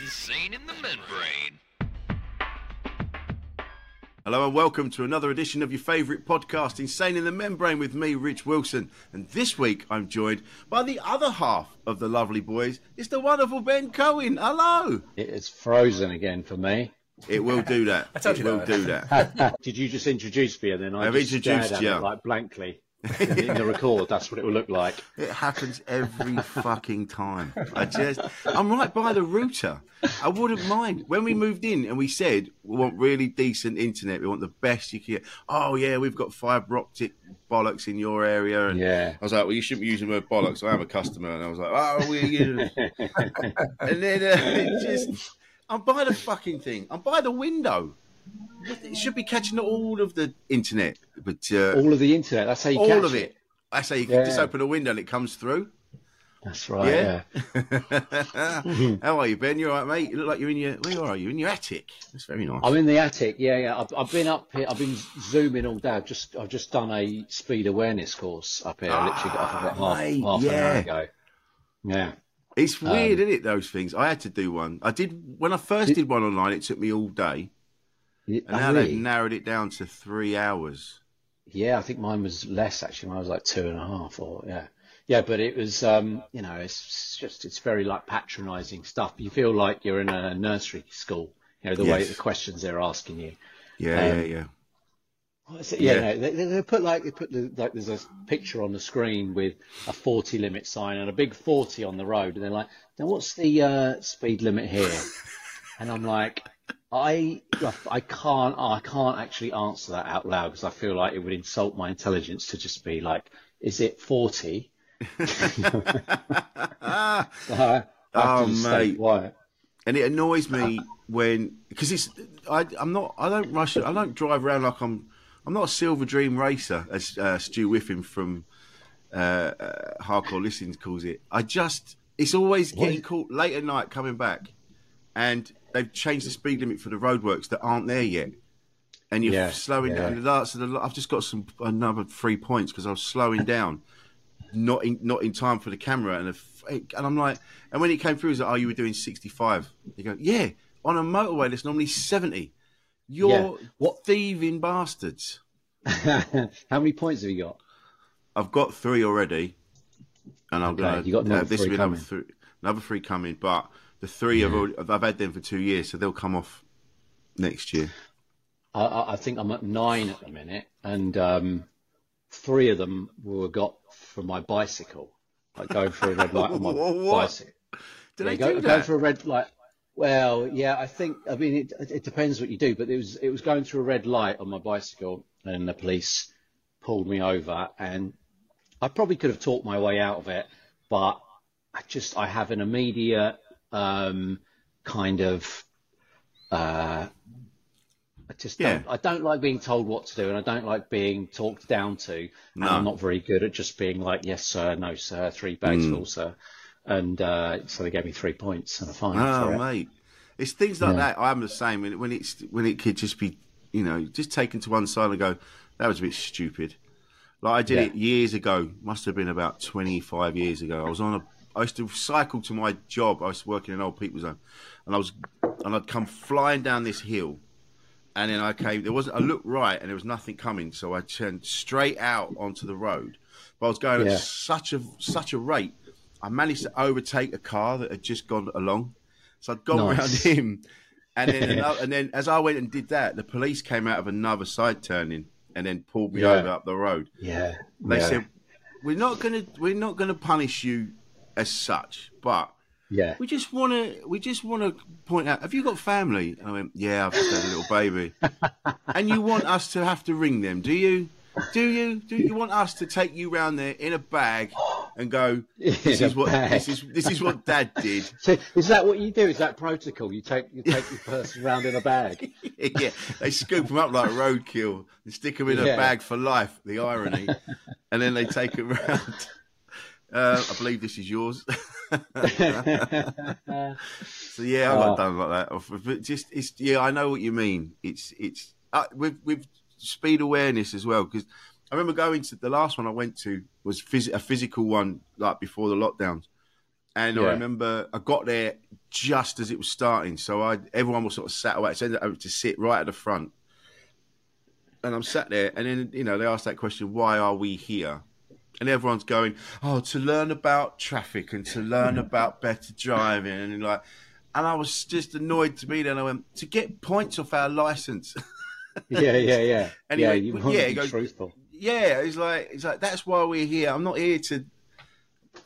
Insane in the Membrane. Hello and welcome to another edition of your favourite podcast, Insane in the Membrane, with me, Rich Wilson. And this week I'm joined by the other half of the Lovely Boys. It's the wonderful Ben Cohen. Hello. It is frozen again for me. It will do that. I told you it will do that. Did you just introduce me and then I've just introduced you. It, like, blankly? In the record, that's what it will look like. It happens every fucking time. I'm right by the router. I wouldn't mind. When we moved in and we said we want really decent internet, we want the best you can get. Oh yeah, we've got fiber optic bollocks in your area. And yeah. I was like, well, you shouldn't be using the word bollocks. I am a customer, and I was like, oh, we're you. And then I'm by the fucking thing. I'm by the window. It should be catching all of the internet, but all of the internet. That's how you catch it. All of it. That's how you can just open a window and it comes through. That's right. Yeah. How are you, Ben? You all right, mate? You look like you're in your. Where are you? In your attic. That's very nice. I'm in the attic. Yeah. I've been up here. I've been zooming all day. I've just done a speed awareness course up here. I literally got off about half an hour ago. Yeah. It's weird, isn't it? Those things. I had to do one. I did when I first did one online. It took me all day. And now really? They've narrowed it down to 3 hours. Yeah, I think mine was less, actually. Mine was like 2.5 or, Yeah, but it was, it's very, like, patronising stuff. You feel like you're in a nursery school, you know, the way the questions they're asking you. Yeah. They put there's a picture on the screen with a 40 limit sign and a big 40 on the road. And they're like, now what's the speed limit here? And I'm like... I can't actually answer that out loud because I feel like it would insult my intelligence to just be like, is it 40? So, mate. And it annoys me when, because I don't drive around like I'm not a Silver Dream racer, as Stu Whiffen from Hardcore Listings calls it. It's always getting caught late at night coming back. And they've changed the speed limit for the roadworks that aren't there yet. And you're slowing down. I've just got another 3 points because I was slowing down, not in time for the camera. And I'm like, and when it came through, it was like, oh, you were doing 65. You go, yeah, on a motorway that's normally 70. You're thieving bastards. How many points have you got? I've got 3 already. And I'm going to, this will be another three coming, but... The 3 I've had them for 2 years, so they'll come off next year. I think I'm at 9 at the minute, and 3 of them were got from my bicycle, like going for a red light on my bicycle. Going for a red light. Well, yeah, I think. I mean, it depends what you do, but it was going through a red light on my bicycle, and the police pulled me over, and I probably could have talked my way out of it, but I have an immediate. I don't like being told what to do, and I don't like being talked down to. No. And I'm not very good at just being like, yes sir, no sir, 3 bags full sir, and so they gave me 3 points and a fine. Oh mate, it's things like that. I'm the same. When it could just be, you know, just taken to one side and go, that was a bit stupid. Like I did it years ago. Must have been about 25 years ago. I used to cycle to my job. I was working in an old people's home, and I'd come flying down this hill, and then I looked right, and there was nothing coming, so I turned straight out onto the road, but I was going at such a rate. I managed to overtake a car that had just gone along. So I'd gone around him. And then, and then as I went and did that, the police came out of another side turning and then pulled me over up the road. Yeah. They said, we're not gonna punish you as such, but we just wanna point out, have you got family? And I went, yeah, I've just had a little baby. And you want us to have to ring them, do you? Do you want us to take you round there in a bag and go, this is what Dad did? So is that what you do? Is that protocol? You take your person round in a bag? Yeah, they scoop them up like roadkill and stick them in a bag for life, the irony. And then they take it round. I believe this is yours. So yeah, I got done like that. But just I know what you mean. It's with speed awareness as well, because I remember going to the last one I went to was a physical one, like before the lockdowns, and I remember I got there just as it was starting, so everyone was sort of sat away. So I had to sit right at the front, and I'm sat there, and then they asked that question, why are we here? And everyone's going, to learn about traffic and to learn about better driving, and I was just annoyed to be there, and I went, to get points off our license. Yeah. Anyway, you want to be truthful. Yeah, it's like that's why we're here. I'm not here to.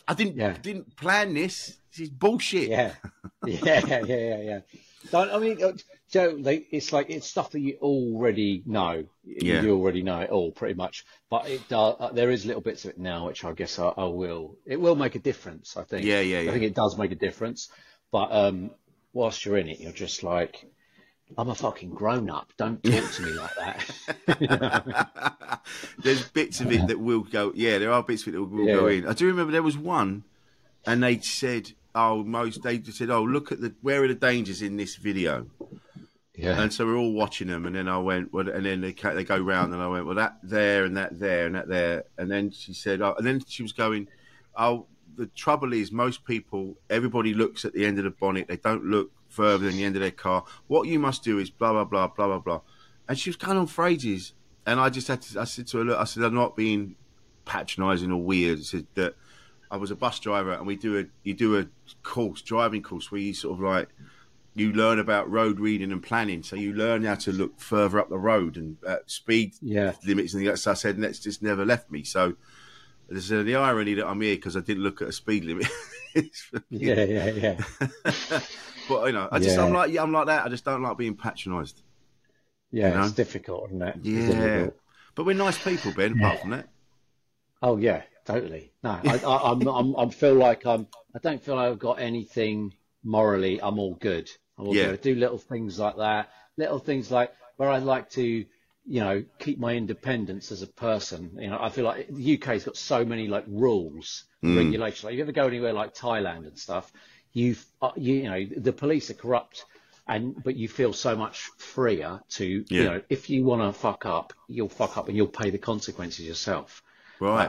I didn't plan this. This is bullshit. Yeah. I mean, Joe, it's like it's stuff that you already know. Yeah. You already know it all pretty much. But it does. There is little bits of it now, which I guess I will. It will make a difference, I think. Yeah. I think it does make a difference. But whilst you're in it, you're just like, I'm a fucking grown-up. Don't talk to me like that. There's bits of it that will go... Yeah, there are bits of it that will go in. I do remember there was one, and they said, look at where are the dangers in this video? Yeah. And so we're all watching them, and then I went... Well, and then they go round, and I went, well, that there, and that there, and that there. And then she said... and then she was going, the trouble is most people... Everybody looks at the end of the bonnet. They don't look further than the end of their car. What you must do is blah blah blah blah blah blah, and she was going on for ages, and I just had to. I said to her, "Look, I'm not being patronising or weird." I said that I was a bus driver, and you do a course, driving course, where you sort of like you learn about road reading and planning, so you learn how to look further up the road and speed limits and things. So I said, and that's just never left me. So there's the irony that I'm here because I didn't look at a speed limit. Yeah. But I'm like that. I just don't like being patronised. Yeah, it's difficult, isn't it? Yeah, difficult. But we're nice people, Ben. Apart from that. Oh yeah, totally. No, I feel like I'm. I don't feel like I've got anything morally. I'm all good. I'm all good. I do little things like that. Little things like where I like to, keep my independence as a person. I feel like the UK's got so many like rules, regulations. Like, if you ever go anywhere like Thailand and stuff, the police are corrupt, but you feel so much freer to, if you want to fuck up, you'll fuck up and you'll pay the consequences yourself. Right.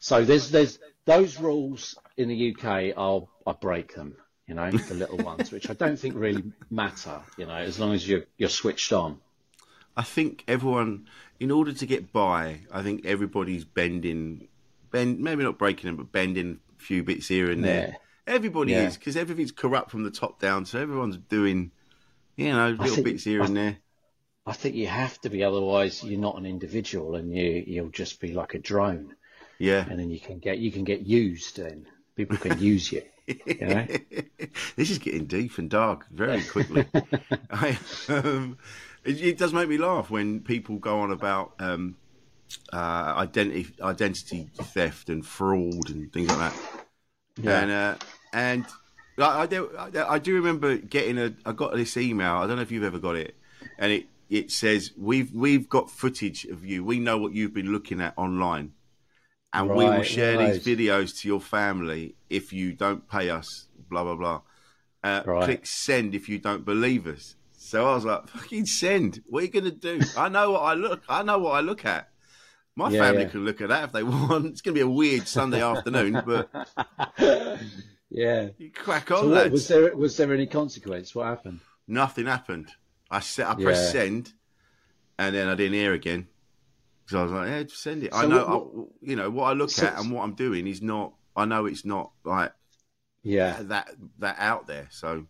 So there's those rules in the UK. I break them, the little ones, which I don't think really matter, as long as you're switched on. I think everyone, in order to get by, I think everybody's maybe not breaking them, but bending a few bits here and there. Everybody is, because everything's corrupt from the top down, so everyone's doing, bits here and there. I think you have to be, otherwise you're not an individual, and you'll just be like a drone. Yeah. And then you can get used, and people can use you. This is getting deep and dark very quickly. It does make me laugh when people go on about identity theft and fraud and things like that. Yeah. And I do remember I got this email. I don't know if you've ever got it, and it says we've got footage of you. We know what you've been looking at online, and we will share these videos to your family if you don't pay us. Blah blah blah. Click send if you don't believe us. So I was like, fucking send. What are you gonna do? I know what I look at. My family can look at that if they want. It's going to be a weird Sunday afternoon, but you crack on. So was there any consequence? What happened? Nothing happened. I pressed send, and then I didn't hear again. because I was like, yeah, just send it. So I know, you know, what I look at and what I'm doing is not. I know it's not like that out there. So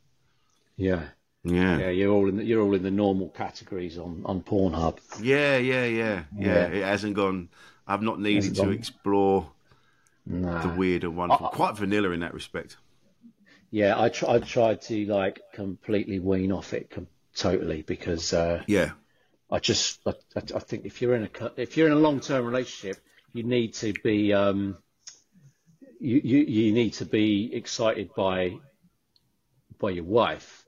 yeah, you're all in the normal categories on Pornhub. Yeah. It hasn't gone. I've not needed to explore the weird and wonderful. Quite vanilla in that respect. Yeah, I tried to like completely wean off it totally because I think if you're in a long-term relationship, you need to be you need to be excited by your wife,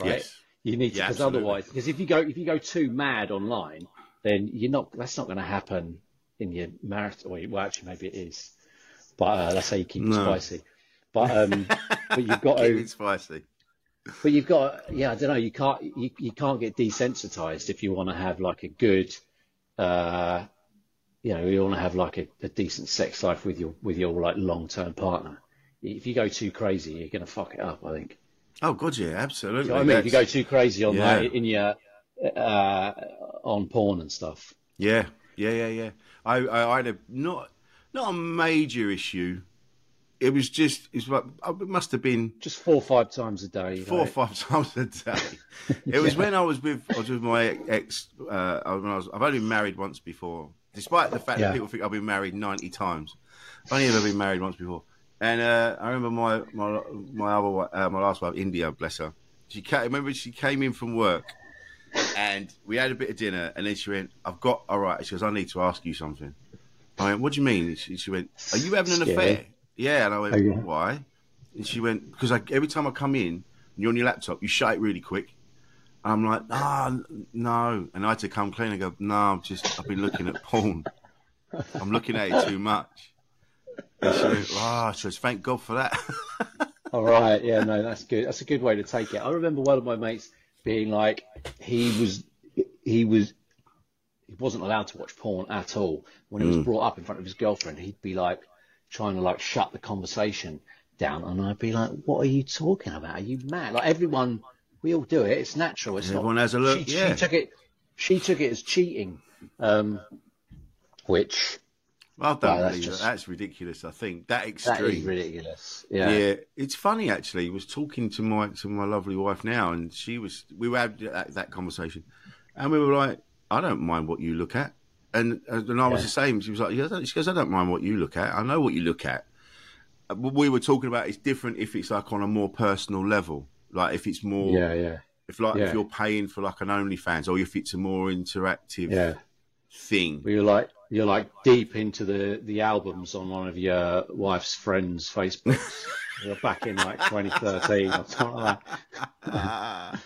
right? Yes. You need to, because otherwise, because if you go too mad online, then that's not going to happen in your marriage. Well, actually, maybe it is, but that's how you keep it spicy. But you've got to. It's spicy. But you've got, I don't know. You can't get desensitized if you want to have like a good, you want to have like a decent sex life with your like long-term partner. If you go too crazy, you're going to fuck it up, I think. Oh God, yeah, absolutely. Do you know what I mean? If you go too crazy on like, in your on porn and stuff. Yeah. I had not a major issue. It was just, it must have been just 4 or 5 times a day. It was when I was with my ex. I've only been married once before, despite the fact that people think I've been married 90 times. I've only ever been married once before. And I remember my last wife, India, bless her. She came in from work, and we had a bit of dinner, and then she went, all right. She goes, I need to ask you something. I went, what do you mean? She went, are you having an affair? Yeah, and I went, why? And she went, because every time I come in and you're on your laptop, you shut it really quick. And I'm like, no. And I had to come clean and go, no, I've been looking at porn. I'm looking at it too much. And she went, she goes, thank God for that. All right, yeah, no, that's good. That's a good way to take it. I remember one of my mates being like, he wasn't allowed to watch porn at all. When he was brought up in front of his girlfriend, he'd be like, trying to like shut the conversation down, and I'd be like, what are you talking about? Are you mad? Like, everyone, we all do it. It's natural. It's everyone has a look. She took it as cheating, which, well done. That's ridiculous. I think that extreme. That is ridiculous. Yeah. It's funny, actually. I was talking to my lovely wife now, and we were having that conversation, and we were like, I don't mind what you look at. And I was the same. She was like, she goes, I don't mind what you look at. I know what you look at. What we were talking about is different if it's like on a more personal level. Like if it's more, if you're paying for like an OnlyFans, or if it's a more interactive thing. Well, you're like deep into the albums on one of your wife's friends' Facebooks. You're back in like 2013 or something like that. I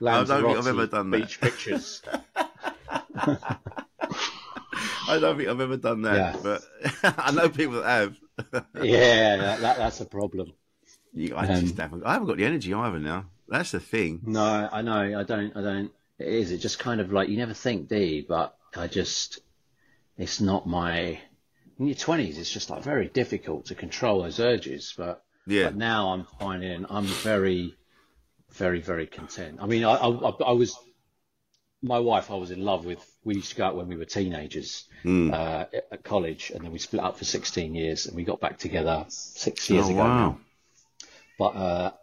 don't think I've ever done that. Beach pictures. I don't think I've ever done that, but I know people that have. That's a problem. I haven't got the energy either now. That's the thing. No, I know. I don't. It is. It just kind of like, you never think, do you? But it's not my. In your 20s, it's just like very difficult to control those urges. But now I'm finding I'm very, very, very content. I mean, I was. My wife, I was in love with. We used to go out when we were teenagers at college, and then we split up for 16 years, and we got back together 6 years ago. Wow. Now. But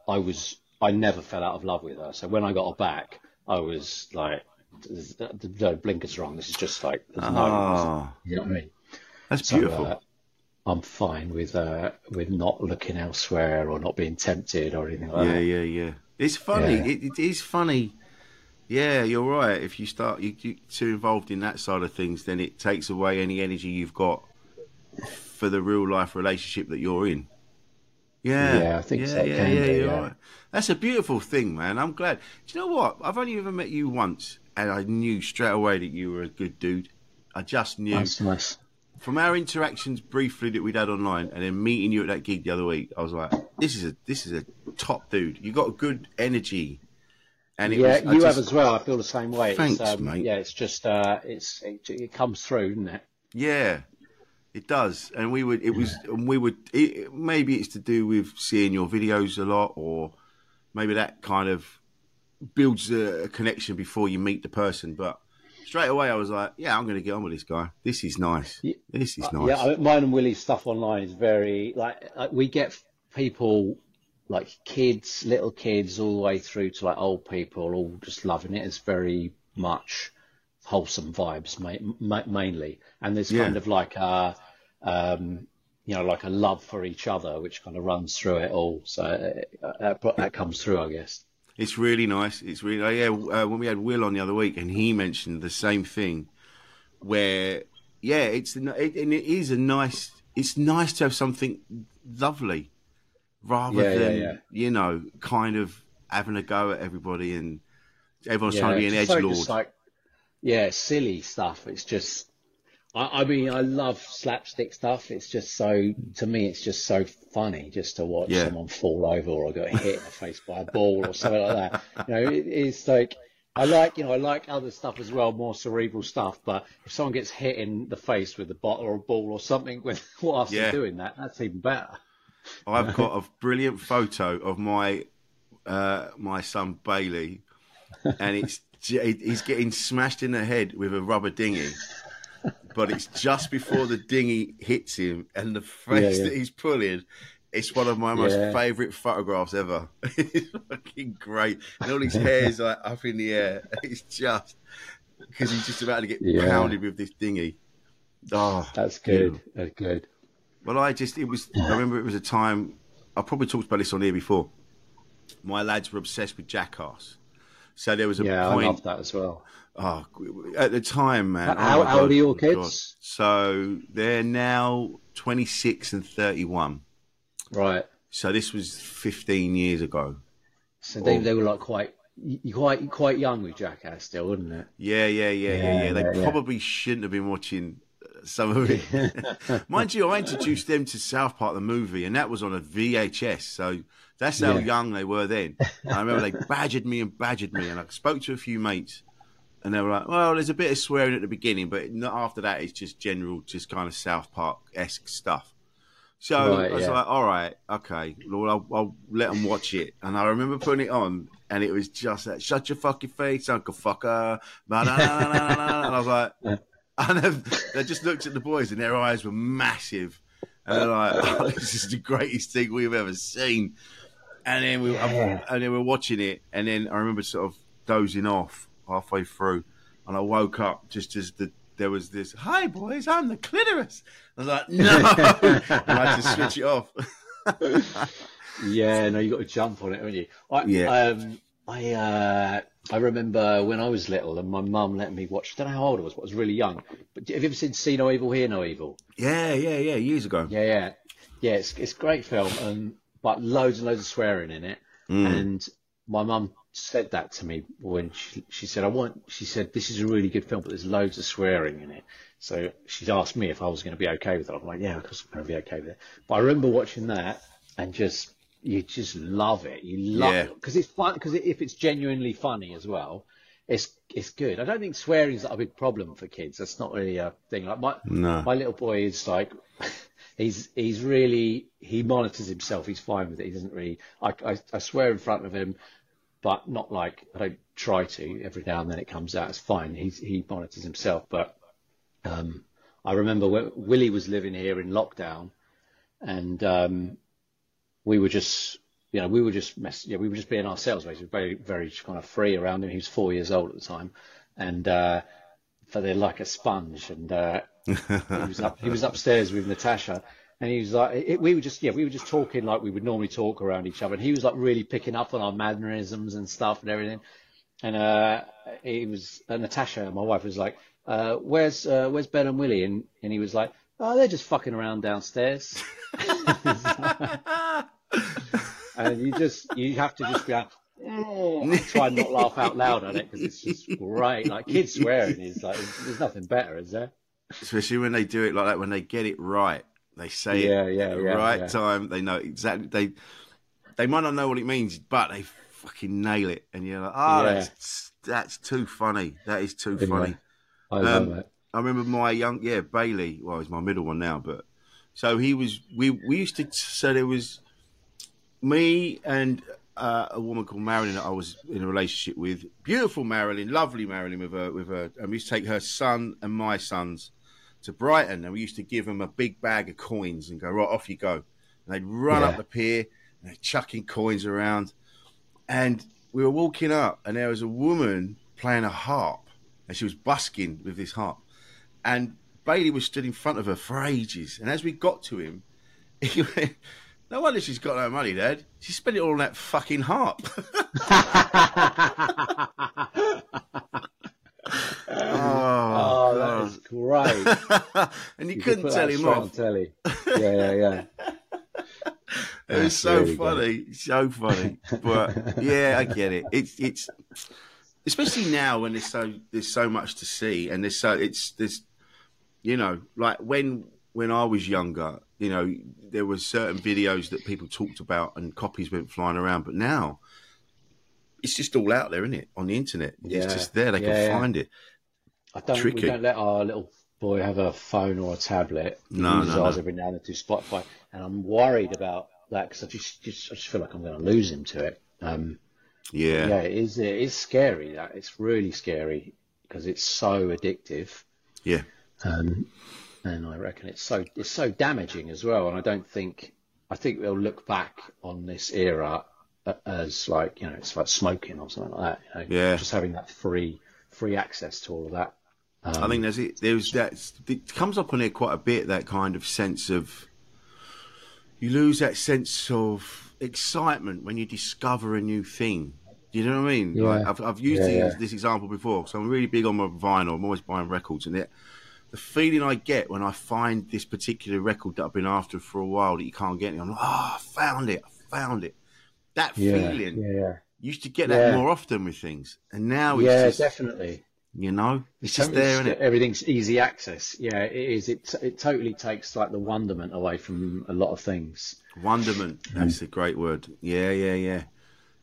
I never fell out of love with her. So when I got her back, I was like, "No, blinkers wrong. This is just like, you know what I mean?" That's beautiful. I'm fine with not looking elsewhere or not being tempted or anything like that. Yeah. It's funny. Yeah. It is funny. Yeah, you're right. If you start you're too involved in that side of things, then it takes away any energy you've got for the real life relationship that you're in. Yeah, I think so. You're right. That's a beautiful thing, man. I'm glad. Do you know what? I've only ever met you once, and I knew straight away that you were a good dude. I just knew. That's nice. From our interactions briefly that we'd had online, and then meeting you at that gig the other week, I was like, this is a top dude. You got a good energy. And you have as well. I feel the same way. Thanks, mate. Yeah, it's just it comes through, doesn't it? Yeah, it does. And maybe it's to do with seeing your videos a lot, or maybe that kind of builds a connection before you meet the person. But Straight away, I was like, yeah, I'm going to get on with this guy. This is nice. This is nice. Yeah, mine and Willie's stuff online is very, like we get people, like kids, little kids, all the way through to like old people, all just loving it. It's very much wholesome vibes, mainly. And there's kind of like a, you know, like a love for each other, which kind of runs through it all. So that comes through, I guess. It's really nice. It's really, when we had Will on the other week, and he mentioned the same thing, where it's nice to have something lovely, rather than you know, kind of having a go at everybody and everyone's trying to be an edgelord. So like, silly stuff. It's just, I mean, I love slapstick stuff. It's just so, to me, it's just so funny just to watch someone fall over or get hit in the face by a ball or something like that. You know, it's like, I like other stuff as well, more cerebral stuff. But if someone gets hit in the face with a bottle or a ball or something, with whilst they're doing that, that's even better. I've got a brilliant photo of my my son Bailey, and he's getting smashed in the head with a rubber dinghy. But it's just before the dinghy hits him, and the face that he's pulling, it's one of my most favourite photographs ever. It's fucking great. And all his hair's like up in the air. It's just, because he's just about to get pounded with this dinghy. Oh, that's good. Ew. That's good. Well, I remember it was a time, I probably talked about this on here before. My lads were obsessed with Jackass. So there was a point. I love that as well. Oh, at the time, man. How old are your kids? So they're now 26 and 31. Right. So this was 15 years ago. So they were like quite young with Jackass still, wasn't it? Yeah. They probably shouldn't have been watching some of it. Mind you, I introduced them to South Park, the movie, and that was on a VHS. So that's how young they were then. I remember they badgered me. And I spoke to a few mates. And they were like, well, there's a bit of swearing at the beginning, but not after that, it's just general, just kind of South Park-esque stuff. So I was like, all right, okay, Lord, I'll let them watch it. And I remember putting it on, and it was just that, shut your fucking face, Uncle Fucker. Nah, nah, nah, nah, nah, nah. And I was like, and they just looked at the boys, and their eyes were massive. And they're like, oh, this is the greatest thing we've ever seen. And then we're watching it, and then I remember sort of dozing off halfway through, and I woke up just as there was this, hi boys, I'm the clitoris. I was like, no. And I had to switch it off. Yeah, no, you got to jump on it, haven't you? I remember when I was little, and my mum let me watch, I don't know how old I was, but I was really young. But have you ever seen See No Evil, Hear No Evil? Yeah, years ago. Yeah, it's a great film, but loads and loads of swearing in it. Mm. And my mum said that to me when she said, she said, this is a really good film, but there's loads of swearing in it. So she'd asked me if I was going to be okay with it. I'm like, yeah, of course I'm going to be okay with it. But I remember watching that and you just love it. You love it because it's fun, because if it's genuinely funny as well, it's good. I don't think swearing is a big problem for kids. That's not really a thing. Like my little boy is like, he's really, he monitors himself. He's fine with it. He doesn't really, I swear in front of him, but not like, I don't try to. Every now and then it comes out. It's fine. He monitors himself. But I remember when Willie was living here in lockdown, and we were just being ourselves. Basically, very, very kind of free around him. He was 4 years old at the time, and but they're like a sponge. And he was upstairs with Natasha. And he was like, we were just talking like we would normally talk around each other. And he was like really picking up on our mannerisms and stuff and everything. And Natasha, my wife, was like, where's Ben and Willie? And he was like, oh, they're just fucking around downstairs. And you have to just be like, oh, I try and not laugh out loud at it because it's just great. Like kids swearing is like, there's nothing better, is there? Especially when they do it like that, when they get it right. They say it at the right time. They know exactly. They might not know what it means, but they fucking nail it. And you're like, oh, that's too funny. That is too funny. I love it. I remember my Bailey. Well, he's my middle one now, but so he was. We used to. So there was me and a woman called Marilyn that I was in a relationship with. Beautiful Marilyn, lovely Marilyn with her. And we used to take her son and my sons to Brighton, and we used to give them a big bag of coins and go, right, off you go. And they'd run up the pier and they're chucking coins around. And we were walking up, and there was a woman playing a harp, and she was busking with this harp. And Bailey was stood in front of her for ages. And as we got to him, he went, no wonder she's got no money, Dad. She spent it all on that fucking harp. Oh, that is great. And you couldn't tell him off. Telly. Yeah. It was so really funny, so funny. But yeah, I get it. It's especially now when there's so much to see, and there's you know, like when I was younger, you know, there were certain videos that people talked about and copies went flying around, but now it's just all out there, isn't it? On the internet, it's just there. They can find it. We don't let our little boy have a phone or a tablet. No. Every now and then to Spotify, and I'm worried about that because I just feel like I'm going to lose him to it. It is scary. That it's really scary because it's so addictive. Yeah. And I reckon it's so damaging as well. And I think they'll look back on this era as like, you know, it's like smoking or something like that. You know? Yeah. Just having that free access to all of that. I think that's it. It comes up on there quite a bit, that kind of sense of, you lose that sense of excitement when you discover a new thing. Do you know what I mean? Yeah. Like I've used this example before. So I'm really big on my vinyl. I'm always buying records, and the feeling I get when I find this particular record that I've been after for a while that you can't get, I'm like, oh, I found it. That feeling. Yeah. You used to get that more often with things, and now it's just, definitely. You know, it's just there, isn't it? Everything's easy access. Yeah, it is. It totally takes like the wonderment away from a lot of things. Wonderment. That's a great word. Yeah.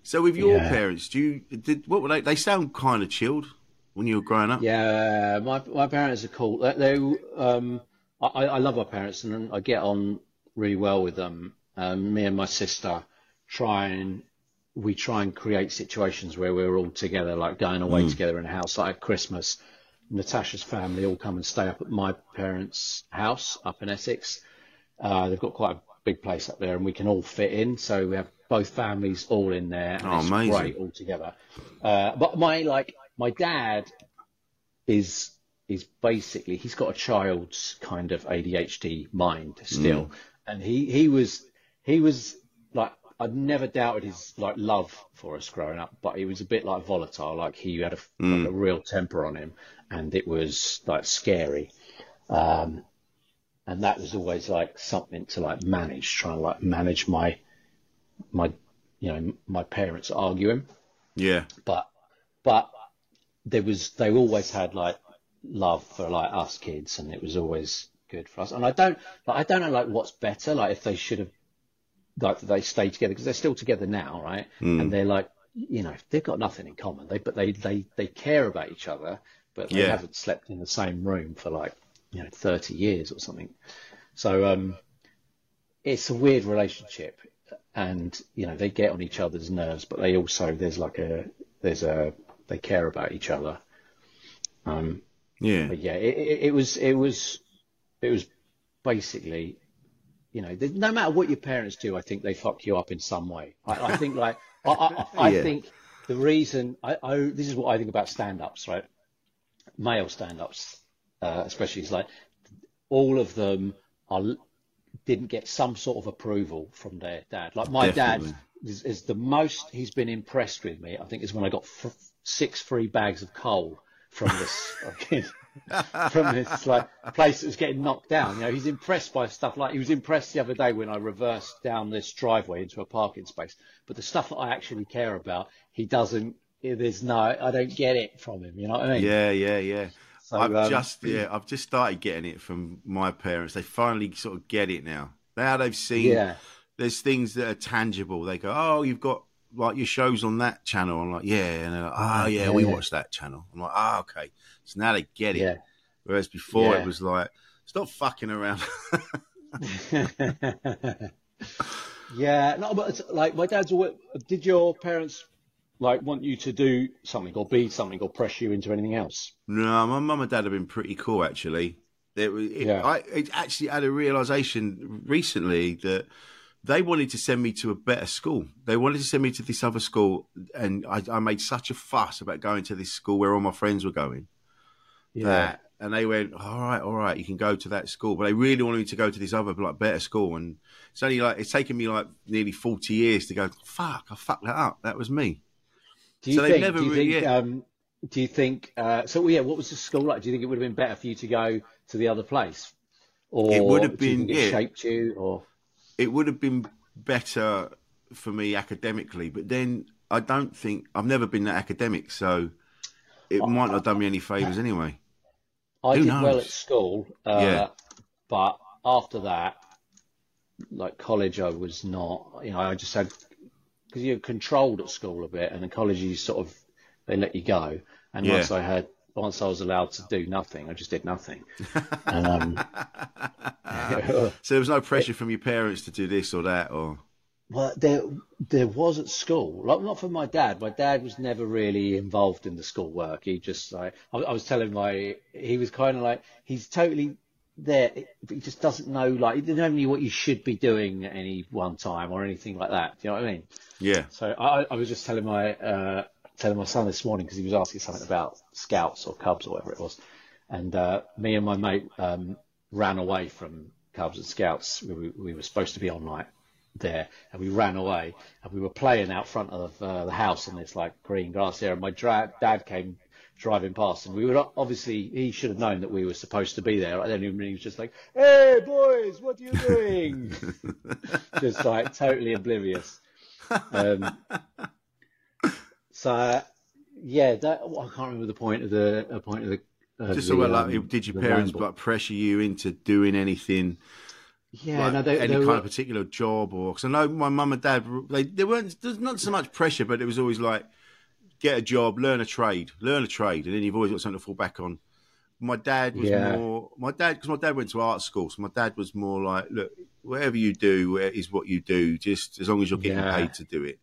So with your parents, what were they? They sound kind of chilled when you were growing up. Yeah, my parents are cool. I love my parents, and I get on really well with them. Me and my sister we try and create situations where we're all together, like going away together in a house, like at Christmas. Natasha's family all come and stay up at my parents' house up in Essex. They've got quite a big place up there, and we can all fit in. So we have both families all in there, and it's amazing. Great all together. But my dad is basically, he's got a child's kind of ADHD mind still, and he was like, I'd never doubted his like love for us growing up, but it was a bit like volatile. Like he had a real temper on him, and it was like scary. And that was always like something to like manage, trying to like manage my, you know, my parents arguing. Yeah. But they always had like love for like us kids, and it was always good for us. And I don't know like what's better, like if they should have, like they stay together, because they're still together now, right? And they're like, you know, they've got nothing in common. But they care about each other, but they haven't slept in the same room for like, you know, 30 years or something. So it's a weird relationship, and you know they get on each other's nerves, but they also they care about each other. But yeah, it was basically, you know, no matter what your parents do, I think they fuck you up in some way. I think the reason this is what I think about stand-ups, right? Male stand-ups, especially, is like all of them didn't get some sort of approval from their dad. Like my dad is the most he's been impressed with me, I think, is when I got six free bags of coal from this kid. From this like place that was getting knocked down. You know, he's impressed by stuff like, he was impressed the other day when I reversed down this driveway into a parking space. But the stuff that I actually care about, he doesn't. There's no, I don't get it from him. You know what I mean? Yeah. So, I've just started getting it from my parents. They finally sort of get it now. Now they've seen. Yeah. There's things that are tangible. They go, oh, you've got like your show's on that channel. I'm like, yeah, and they're like, oh yeah, we watch that channel. I'm like, oh, okay. So now they get it. Yeah. Whereas before it was like, stop fucking around. Yeah, no, but it's like my dad's always, did your parents like want you to do something or be something or press you into anything else? No, my mum and dad have been pretty cool actually. I had a realization recently that they wanted to send me to a better school. They wanted to send me to this other school, and I made such a fuss about going to this school where all my friends were going. Yeah. And they went, all right, you can go to that school. But they really wanted me to go to this other, like, better school. And it's only like, it's taken me like nearly 40 years to go, I fucked that up. That was me. Do you think what was the school like? Do you think it would have been better for you to go to the other place? Or it would have been, shaped you? Or it would have been better for me academically, but then I've never been that academic, so it might not have done me any favours anyway. Who knows? I did well at school, but after that, like college, I was not, I just had, because you're controlled at school a bit, and in college you sort of, they let you go. And once I was allowed to do nothing, I just did nothing. And, so there was no pressure from your parents to do this or that, or? Well, there was at school, like, not for my dad. My dad was never really involved in the school work. He just like, I was telling he was kind of like, he's totally there, but he just doesn't know, like, he doesn't know what you should be doing at any one time or anything like that. Do you know what I mean? Yeah. So I was just telling my son this morning, because he was asking something about Scouts or Cubs or whatever it was. And me and my mate ran away from Cubs and Scouts. We were supposed to be all night there, and we ran away, and we were playing out front of the house on this like green grass there, and my dad came driving past, and we were obviously, he should have known that we were supposed to be there. I don't even, he was just like, "Hey boys, what are you doing?" Just like totally oblivious. So yeah, I can't remember the point of did your parents like pressure you into doing anything? Yeah, like, no, any kind of particular job, or because I know my mum and dad, they weren't. There's not so much pressure, but it was always like, get a job, learn a trade, and then you've always got something to fall back on. My dad was more. Because my dad went to art school, so my dad was more like, look, whatever you do is what you do, just as long as you're getting paid to do it.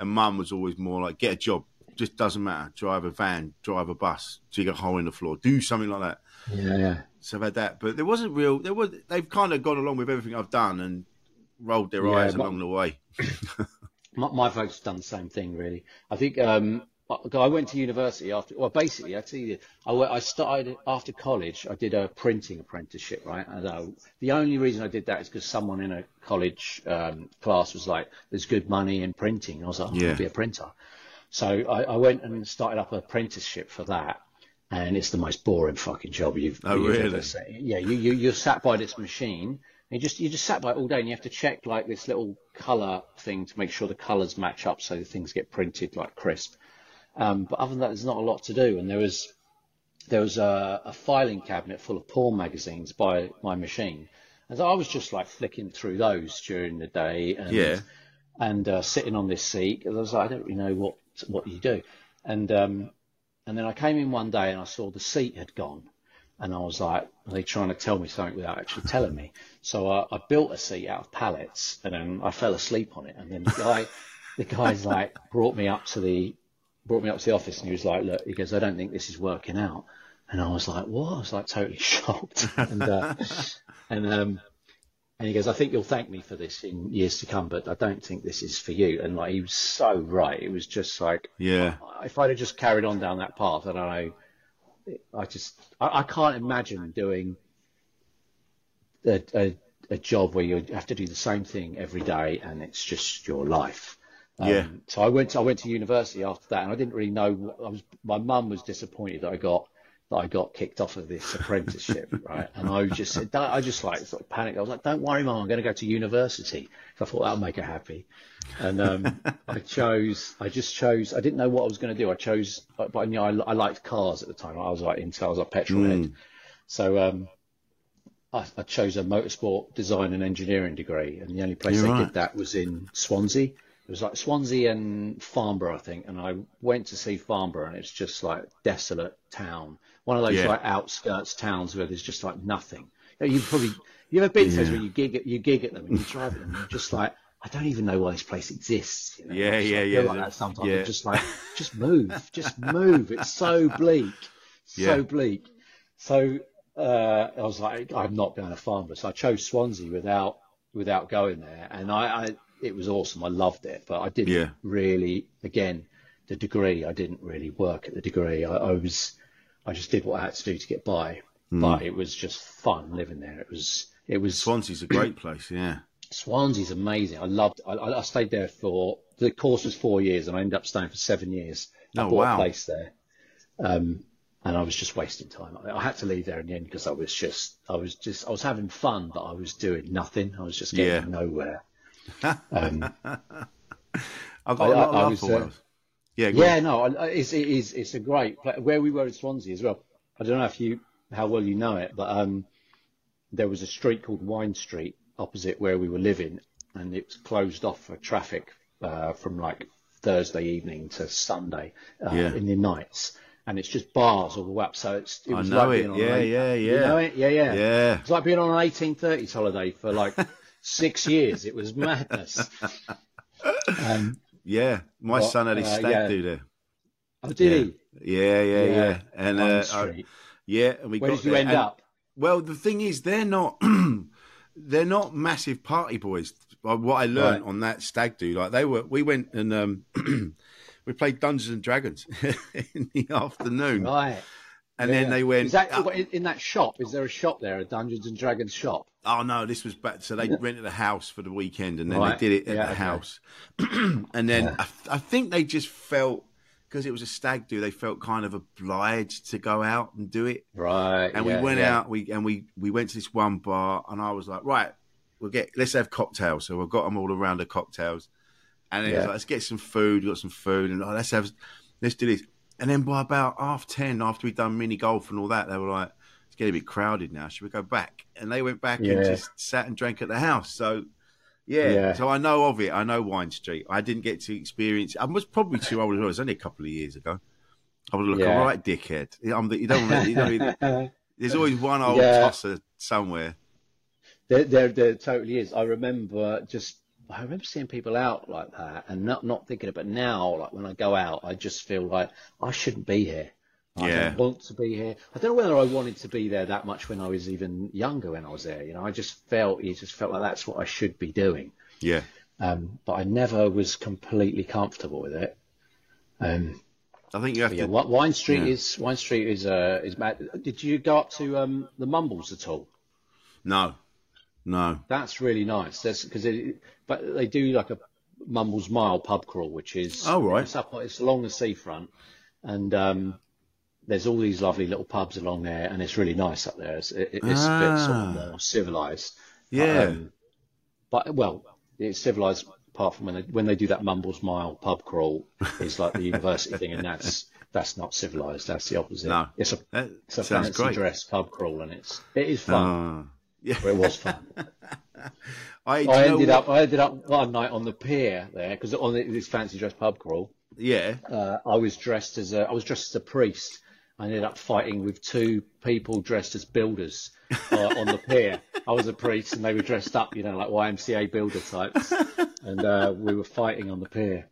And mum was always more like, get a job, just doesn't matter. Drive a van, drive a bus, dig a hole in the floor, do something like that. Yeah. So I've had that, but they've kind of gone along with everything I've done and rolled their eyes along the way. my folks have done the same thing, really. I think I went to university I started after college. I did a printing apprenticeship, right? And the only reason I did that is because someone in a college class was like, "There's good money in printing." And I was like, "I'm going to be a printer." So I went and started up an apprenticeship for that. And it's the most boring fucking job you've ever seen. Yeah, you're sat by this machine. And you just sat by it all day, and you have to check like this little colour thing to make sure the colours match up so the things get printed like crisp. But other than that, there's not a lot to do. And there was a filing cabinet full of porn magazines by my machine, and so I was just like flicking through those during the day, and sitting on this seat. And I was like, I don't really know what you do, And then I came in one day and I saw the seat had gone, and I was like, are they trying to tell me something without actually telling me? So I built a seat out of pallets, and then I fell asleep on it. And then the guy's like brought me up to the office, and he was like, look, he goes, I don't think this is working out. And I was like, what? I was like totally shocked. And he goes, I think you'll thank me for this in years to come, but I don't think this is for you. And like, he was so right. It was just like, if I'd have just carried on down that path, I don't know. I can't imagine doing a job where you have to do the same thing every day and it's just your life. So I went to university after that, and I didn't really know. My mum was disappointed that I got kicked off of this apprenticeship, right? And I just panicked. I was like, don't worry, Mum, I'm going to go to university. I thought that'll make her happy. And I didn't know what I was going to do. But I knew I liked cars at the time. I was like petrol head. So I chose a motorsport design and engineering degree. And the only place did that was in Swansea. It was like Swansea and Farnborough, I think. And I went to see Farnborough, and it's just like desolate town. One of those like outskirts towns where there's just like nothing. You ever been to those where you gig at them and you drive at them, and you're just like, I don't even know why this place exists. You know? Yeah. Like that sometimes. Yeah. Just like, just move. It's so bleak, so bleak. So I was like, I've not been on a farm, so I chose Swansea without going there, and I it was awesome. I loved it, but I didn't really. Again, the degree, I didn't really work at the degree. I just did what I had to do to get by. Mm. But it was just fun living there. It was Swansea's a great place. Yeah. Swansea's amazing. I stayed there for, the course was 4 years and I ended up staying for 7 years. I bought a place there. And I was just wasting time. I had to leave there in the end because I was having fun, but I was doing nothing. I was just getting nowhere. I've got a lot of love for Wales. It's a great place. Where we were in Swansea as well, I don't know how well you know it, but there was a street called Wine Street opposite where we were living, and it was closed off for traffic from like Thursday evening to Sunday in the nights, and it's just bars all the way up. So it was like being on it's like being on an 1830s holiday for like 6 years. It was madness. My son had his stag do there. Oh, did he? Yeah. And Wine Street. And we. Where did you end up? Well, the thing is, they're not massive party boys. What I learned on that stag do, like we went and we played Dungeons and Dragons in the afternoon. Right. And then they went. Is that, in that shop? Is there a shop there, a Dungeons and Dragons shop? Oh no, this was back. So they rented a house for the weekend, and then they did it at the house. And then I think they just felt, because it was a stag do, they felt kind of obliged to go out and do it. Right. And we went out. We went to this one bar, and I was like, right, let's have cocktails. So we've got them all around the cocktails, and then it was like, let's get some food. We got some food, and let's do this. And then by about 10:30, after we'd done mini golf and all that, they were like, it's getting a bit crowded now. Should we go back? And they went back and just sat and drank at the house. So, so I know of it. I know Wine Street. I didn't get to experience. I was probably too old. It was only a couple of years ago. I would look a right dickhead. There's always one old tosser somewhere. There totally is. I remember seeing people out like that and not thinking about it. Now, like when I go out, I just feel like I shouldn't be here. I don't want to be here. I don't know whether I wanted to be there that much when I was even younger. When I was there, I just felt like that's what I should be doing. Yeah. But I never was completely comfortable with it. I think you have to. Wine Street is mad. Did you go up to the Mumbles at all? No. That's really nice. But they do like a Mumbles Mile pub crawl, which is it's along the seafront, and there's all these lovely little pubs along there, and it's really nice up there. It's a bit sort of more civilised. Yeah. It's civilised apart from when they do that Mumbles Mile pub crawl. It's like the university thing, and that's not civilised. That's the opposite. No, it's a fancy dress pub crawl, and it is fun. Yeah, but it was fun. I ended up one night on the pier there because on this fancy dress pub crawl. Yeah. I was dressed as a priest. I ended up fighting with two people dressed as builders on the pier. I was a priest and they were dressed up, like YMCA builder types, and we were fighting on the pier.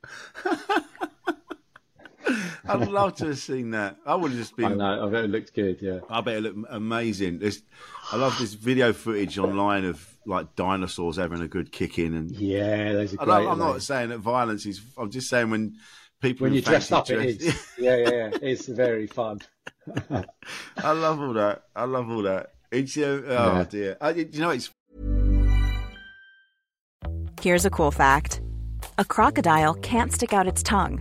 I'd love to have seen that. I would have just been. I know. I bet it looked good. Yeah. I bet it looked amazing. I love this video footage online of like dinosaurs having a good kick in, and those are great. I'm not saying that violence is. I'm just saying when you dress up, it is. Yeah. It's very fun. I love all that. It's oh dear. It's. Here's a cool fact: a crocodile can't stick out its tongue.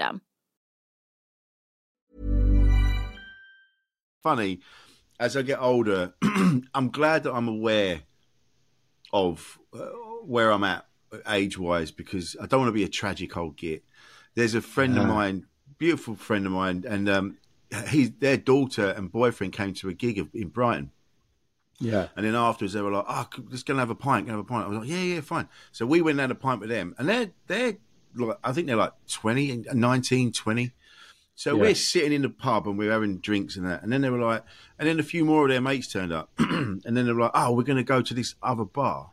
Funny, as I get older, I'm glad that I'm aware of where I'm at age-wise, because I don't want to be a tragic old git. There's a friend of mine, beautiful friend of mine, and their daughter and boyfriend came to a gig in Brighton. Yeah. And then afterwards, they were like, "Oh, just gonna have a pint, gonna have a pint." I was like, "Yeah, fine." So we went and had a pint with them, and they're like, I think they're like 19, 20. So we're sitting in the pub and we're having drinks and that. And then they were like, and then a few more of their mates turned up. And then they were like, "Oh, we're going to go to this other bar.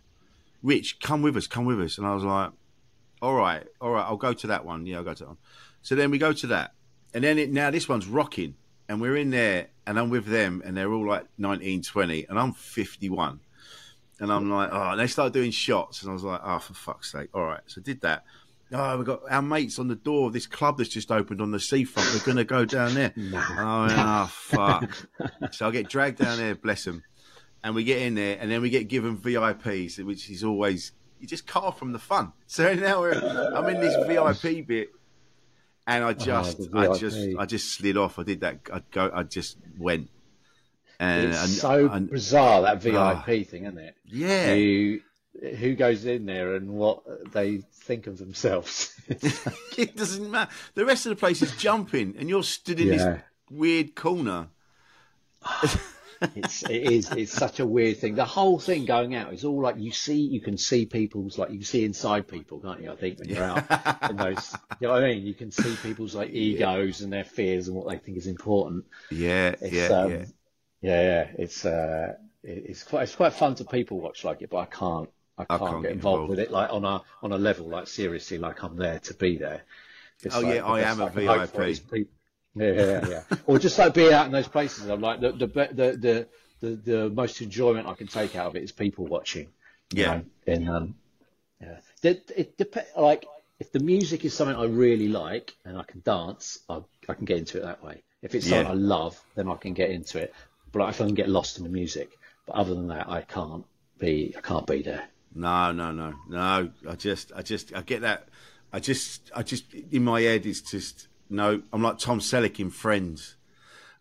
Rich, come with us. And I was like, all right, I'll go to that one. Yeah, I'll go to that one. So then we go to that. And then now this one's rocking. And we're in there and I'm with them and they're all like 19, 20. And I'm 51. And I'm like, oh, and they start doing shots. And I was like, oh, for fuck's sake. All right. So I did that. Oh, we've got our mates on the door of this club that's just opened on the seafront. We're going to go down there. Oh, fuck. So I get dragged down there, bless them. And we get in there, and then we get given VIPs, which is always, you just cut off from the fun. So now I'm in this VIP bit, and I just slid off. I did that. I just went. And it's so bizarre, that VIP thing, isn't it? Yeah. Who goes in there and what they think of themselves. It doesn't matter. The rest of the place is jumping and you're stood in this weird corner. It's such a weird thing. The whole thing going out is all like you can see people's, like you can see inside people, can't you? I think when you're out in those, you know what I mean? You can see people's like egos and their fears and what they think is important. Yeah. It's quite fun to people watch like it, but I can't get involved with it, like on a level, like seriously, like I'm there to be there. I am a VIP. Yeah. Or just like being out in those places. I'm like the most enjoyment I can take out of it is people watching. Yeah. You know? And it depends. Like if the music is something I really like and I can dance, I can get into it that way. If it's something I love, then I can get into it. But I can get lost in the music. But other than that, I can't be there. No. I get that. I just in my head it's just no. I'm like Tom Selleck in Friends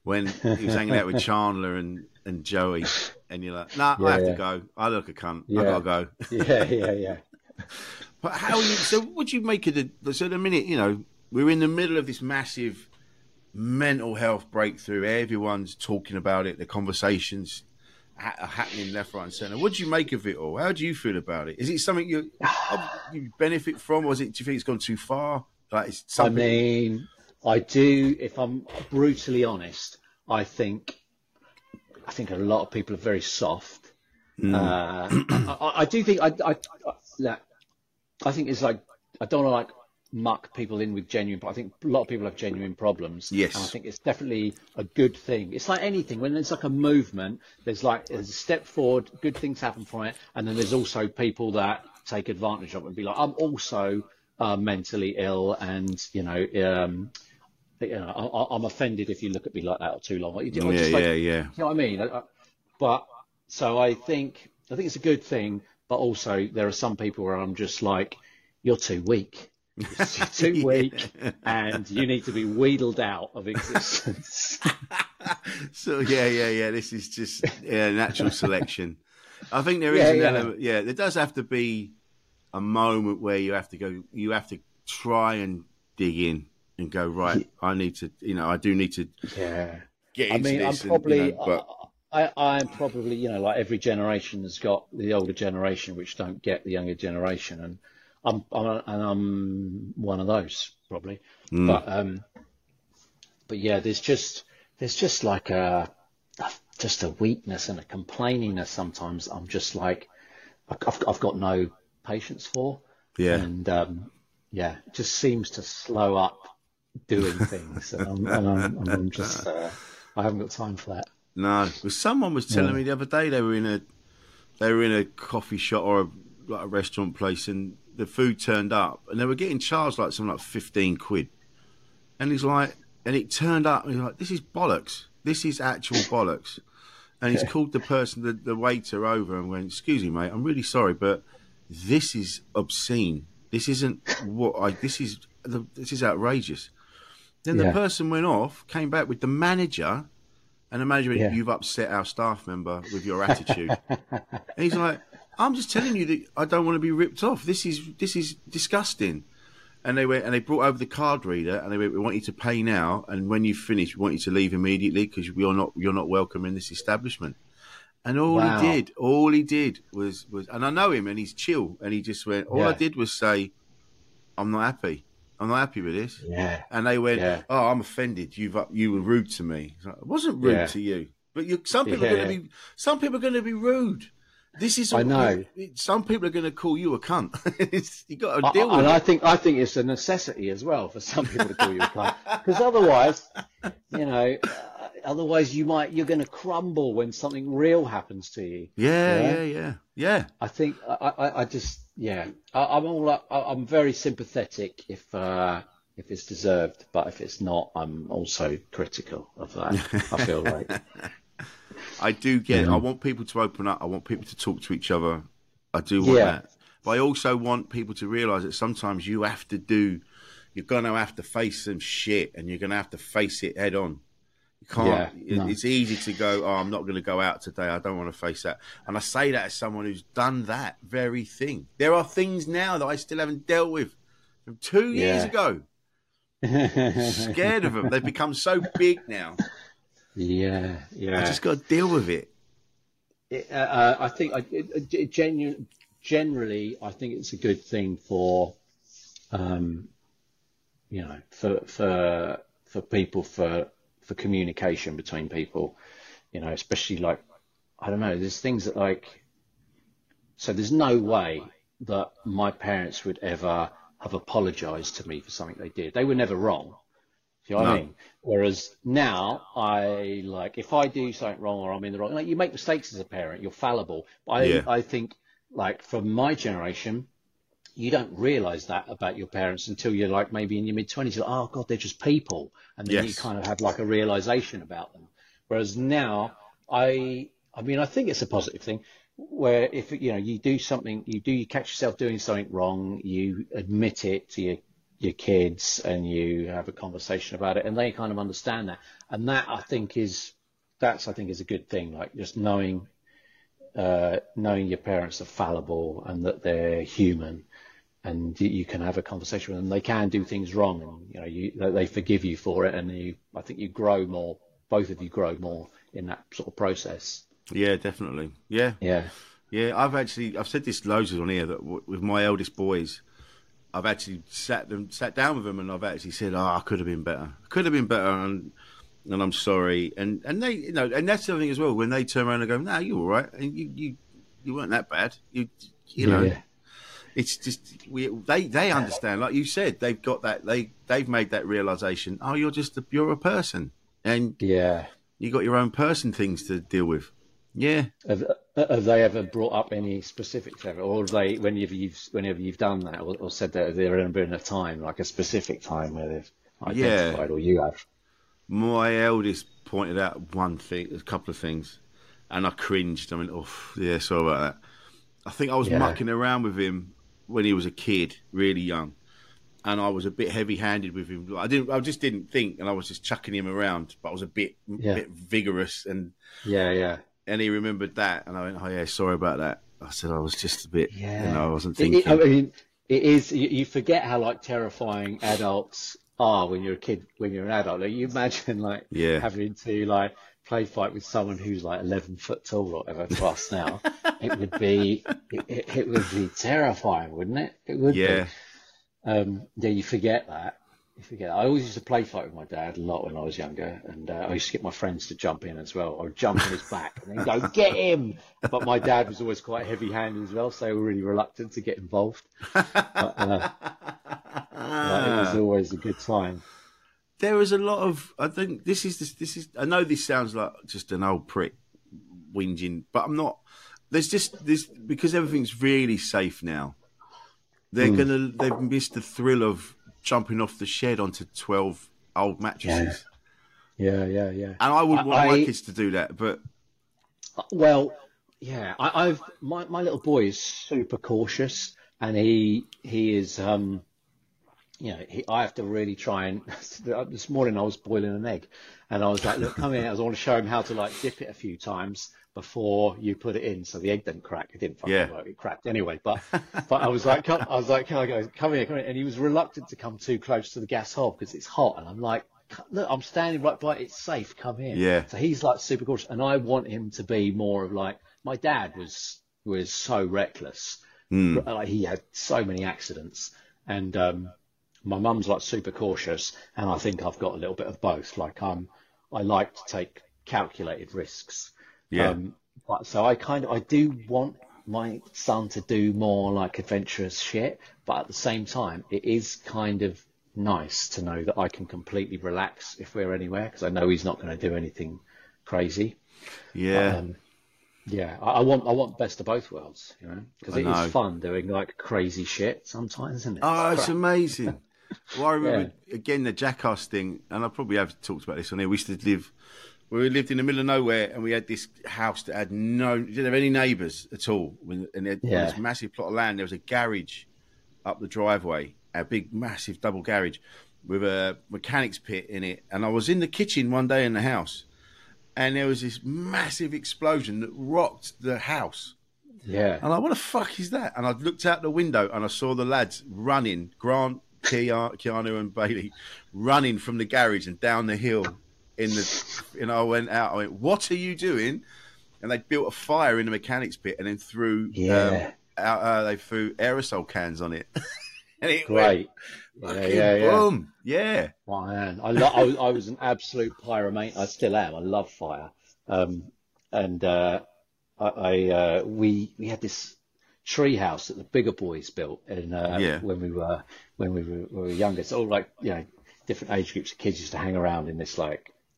when he was hanging out with Chandler and Joey, and you're like, I have to go. I look a cunt. Yeah. I gotta go. Yeah. But how? So what do you make of the? So the minute we're in the middle of this massive mental health breakthrough. Everyone's talking about it. The conversations are happening left, right, and centre. What do you make of it all? How do you feel about it? Is it something you benefit from, or do you think it's gone too far? Like it's something... I mean, I do. If I'm brutally honest, I think a lot of people are very soft. Mm. I do think I think it's like I don't want to like muck people in with genuine, but I think a lot of people have genuine problems. Yes. And I think it's definitely a good thing. It's like anything. When it's like a movement, there's a step forward, good things happen from it, and then there's also people that take advantage of it and be like, I'm also mentally ill and, I'm offended if you look at me like that or too long. You know what I mean? But, so I think it's a good thing, but also there are some people where I'm just like, you're too weak. You're too weak, and you need to be wheedled out of existence. So this is just natural selection. I think there is an element. Yeah, there does have to be a moment where you have to go. You have to try and dig in and go right. I need to. I do need to. Yeah. Get into this I'm probably. Like every generation has got the older generation, which don't get the younger generation, and I'm one of those probably. Mm. But yeah, there's just like a weakness and a complainingness sometimes. I'm just like, I've got no patience for. Yeah. And yeah, it just seems to slow up doing things, and I'm just I haven't got time for that. No, well, someone was telling me the other day they were in a coffee shop or a restaurant place, and the food turned up, and they were getting charged like something like 15 quid, and he's like, and it turned up, and he's like, this is bollocks, this is actual bollocks, and he's called the person, the waiter over, and went, excuse me, mate, I'm really sorry, but this is obscene. This isn't what this is outrageous. Then the person went off, came back with the manager, and the manager went, you've upset our staff member with your attitude. And he's like, I'm just telling you that I don't want to be ripped off. This is disgusting. And they went, and they brought over the card reader, and they went, we want you to pay now, and when you finish, we want you to leave immediately because you're not welcome in this establishment. And all he did was, and I know him, and he's chill, and he just went, all I did was say, I'm not happy. I'm not happy with this. Yeah. And they went, oh, I'm offended. You were rude to me. It's like, I wasn't rude to you, but some people are going to be rude. This is, I know. Some people are going to call you a cunt. You got to deal with it. I think it's a necessity as well for some people to call you a cunt, because otherwise, you're going to crumble when something real happens to you. Yeah. I think I'm very sympathetic if it's deserved, but if it's not, I'm also critical of that. I feel like I do get. Yeah. I want people to open up. I want people to talk to each other. I do want that, but I also want people to realise that sometimes you have to do. You're going to have to face some shit, and you're going to have to face it head on. You can't. Yeah, no. It's easy to go, oh, I'm not going to go out today. I don't want to face that. And I say that as someone who's done that very thing. There are things now that I still haven't dealt with from 2 years ago. Scared of them. They've become so big now. Yeah. I just got to deal with it. I think generally, I think it's a good thing for, for people, for communication between people, especially like, I don't know, there's things that like, so there's no way that my parents would ever have apologized to me for something they did. They were never wrong. Do you know what I mean? Whereas now I like, if I do something wrong or I'm in the wrong, like you make mistakes as a parent, you're fallible. But I think like from my generation, you don't realize that about your parents until you're like maybe in your mid-20s. You're like, oh, God, they're just people. And then you kind of have like a realization about them. Whereas now, I mean, I think it's a positive thing where if, you do something, you catch yourself doing something wrong, you admit it to your kids and you have a conversation about it and they kind of understand that. And that I think is a good thing. Like just knowing your parents are fallible and that they're human. And you can have a conversation with them. They can do things wrong, and they forgive you for it. And I think you grow more. Both of you grow more in that sort of process. Yeah, definitely. Yeah. I've said this loads on here that with my eldest boys, I've actually sat down with them, and I've actually said, "Oh, I could have been better. I could have been better, and I'm sorry." And they, and that's the other thing as well. When they turn around and go, "No, you're all right. And you weren't that bad. You know." Yeah. It's just they understand, like you said, they've got that they've made that realization. Oh, you're a person, and you got your own person things to deal with. Yeah. Have they ever brought up any specifics ever, or have they whenever you've done that or said that they're in a time like a specific time where they've identified or you have? My eldest pointed out one thing, a couple of things, and I cringed. I mean, oh yeah, sorry about that. I think I was mucking around with him when he was a kid, really young, and I was a bit heavy-handed with him. I just didn't think, and I was just chucking him around, but I was a bit vigorous, and and he remembered that, and I went, oh yeah, sorry about that. I said I was just a bit, I wasn't thinking. I mean, it is, you forget how like terrifying adults are when you're a kid, when you're an adult. Like, you imagine having to play fight with someone who's 11 foot tall or whatever to us now. It would be terrifying, wouldn't it? It would be. Yeah, you forget that. I always used to play fight with my dad a lot when I was younger, and I used to get my friends to jump in as well. I would jump on his back and then go, get him! But my dad was always quite heavy-handed as well, so they were really reluctant to get involved. But it was always a good time. There was a lot of, I think, this is. I know this sounds like just an old prick whinging, but I'm not. There's just this, because everything's really safe now. They've missed the thrill of jumping off the shed onto 12 old mattresses. Yeah. And I wouldn't want my kids to do that, but... Well, yeah, my little boy is super cautious, and he is, I have to really try and... This morning I was boiling an egg, and I was like, look, come here, I want to show him how to dip it a few times before you put it in, so the egg didn't crack. It didn't fucking work. It cracked anyway. But I was like, come here. And he was reluctant to come too close to the gas hob because it's hot. And I'm like, look, I'm standing right by it. It's safe. Come here. Yeah. So he's super cautious, and I want him to be more of my dad was so reckless. Mm. He had so many accidents, and my mum's super cautious, and I think I've got a little bit of both. I like to take calculated risks. Yeah. So I do want my son to do more adventurous shit, but at the same time, it is kind of nice to know that I can completely relax if we're anywhere, because I know he's not going to do anything crazy. Yeah. I want best of both worlds, because it is fun doing crazy shit sometimes, isn't it? Oh, it's amazing. Well, I remember again the Jackass thing, and I probably have talked about this on here. We lived in the middle of nowhere, and we had this house that didn't have any neighbours at all. And on this massive plot of land, there was a garage up the driveway, a big, massive double garage with a mechanic's pit in it. And I was in the kitchen one day in the house, and there was this massive explosion that rocked the house. Yeah. And I, what the fuck is that? And I looked out the window, and I saw the lads running, Grant, Keanu, and Bailey, running from the garage and down the hill. I went out. I went, "What are you doing?" And they built a fire in the mechanic's pit, and then threw aerosol cans on it. And it boom! Yeah. Oh, man, I was an absolute pyromane. I still am. I love fire. We had this tree house that the bigger boys built, and when we were younger. It's all different age groups of kids used to hang around in this,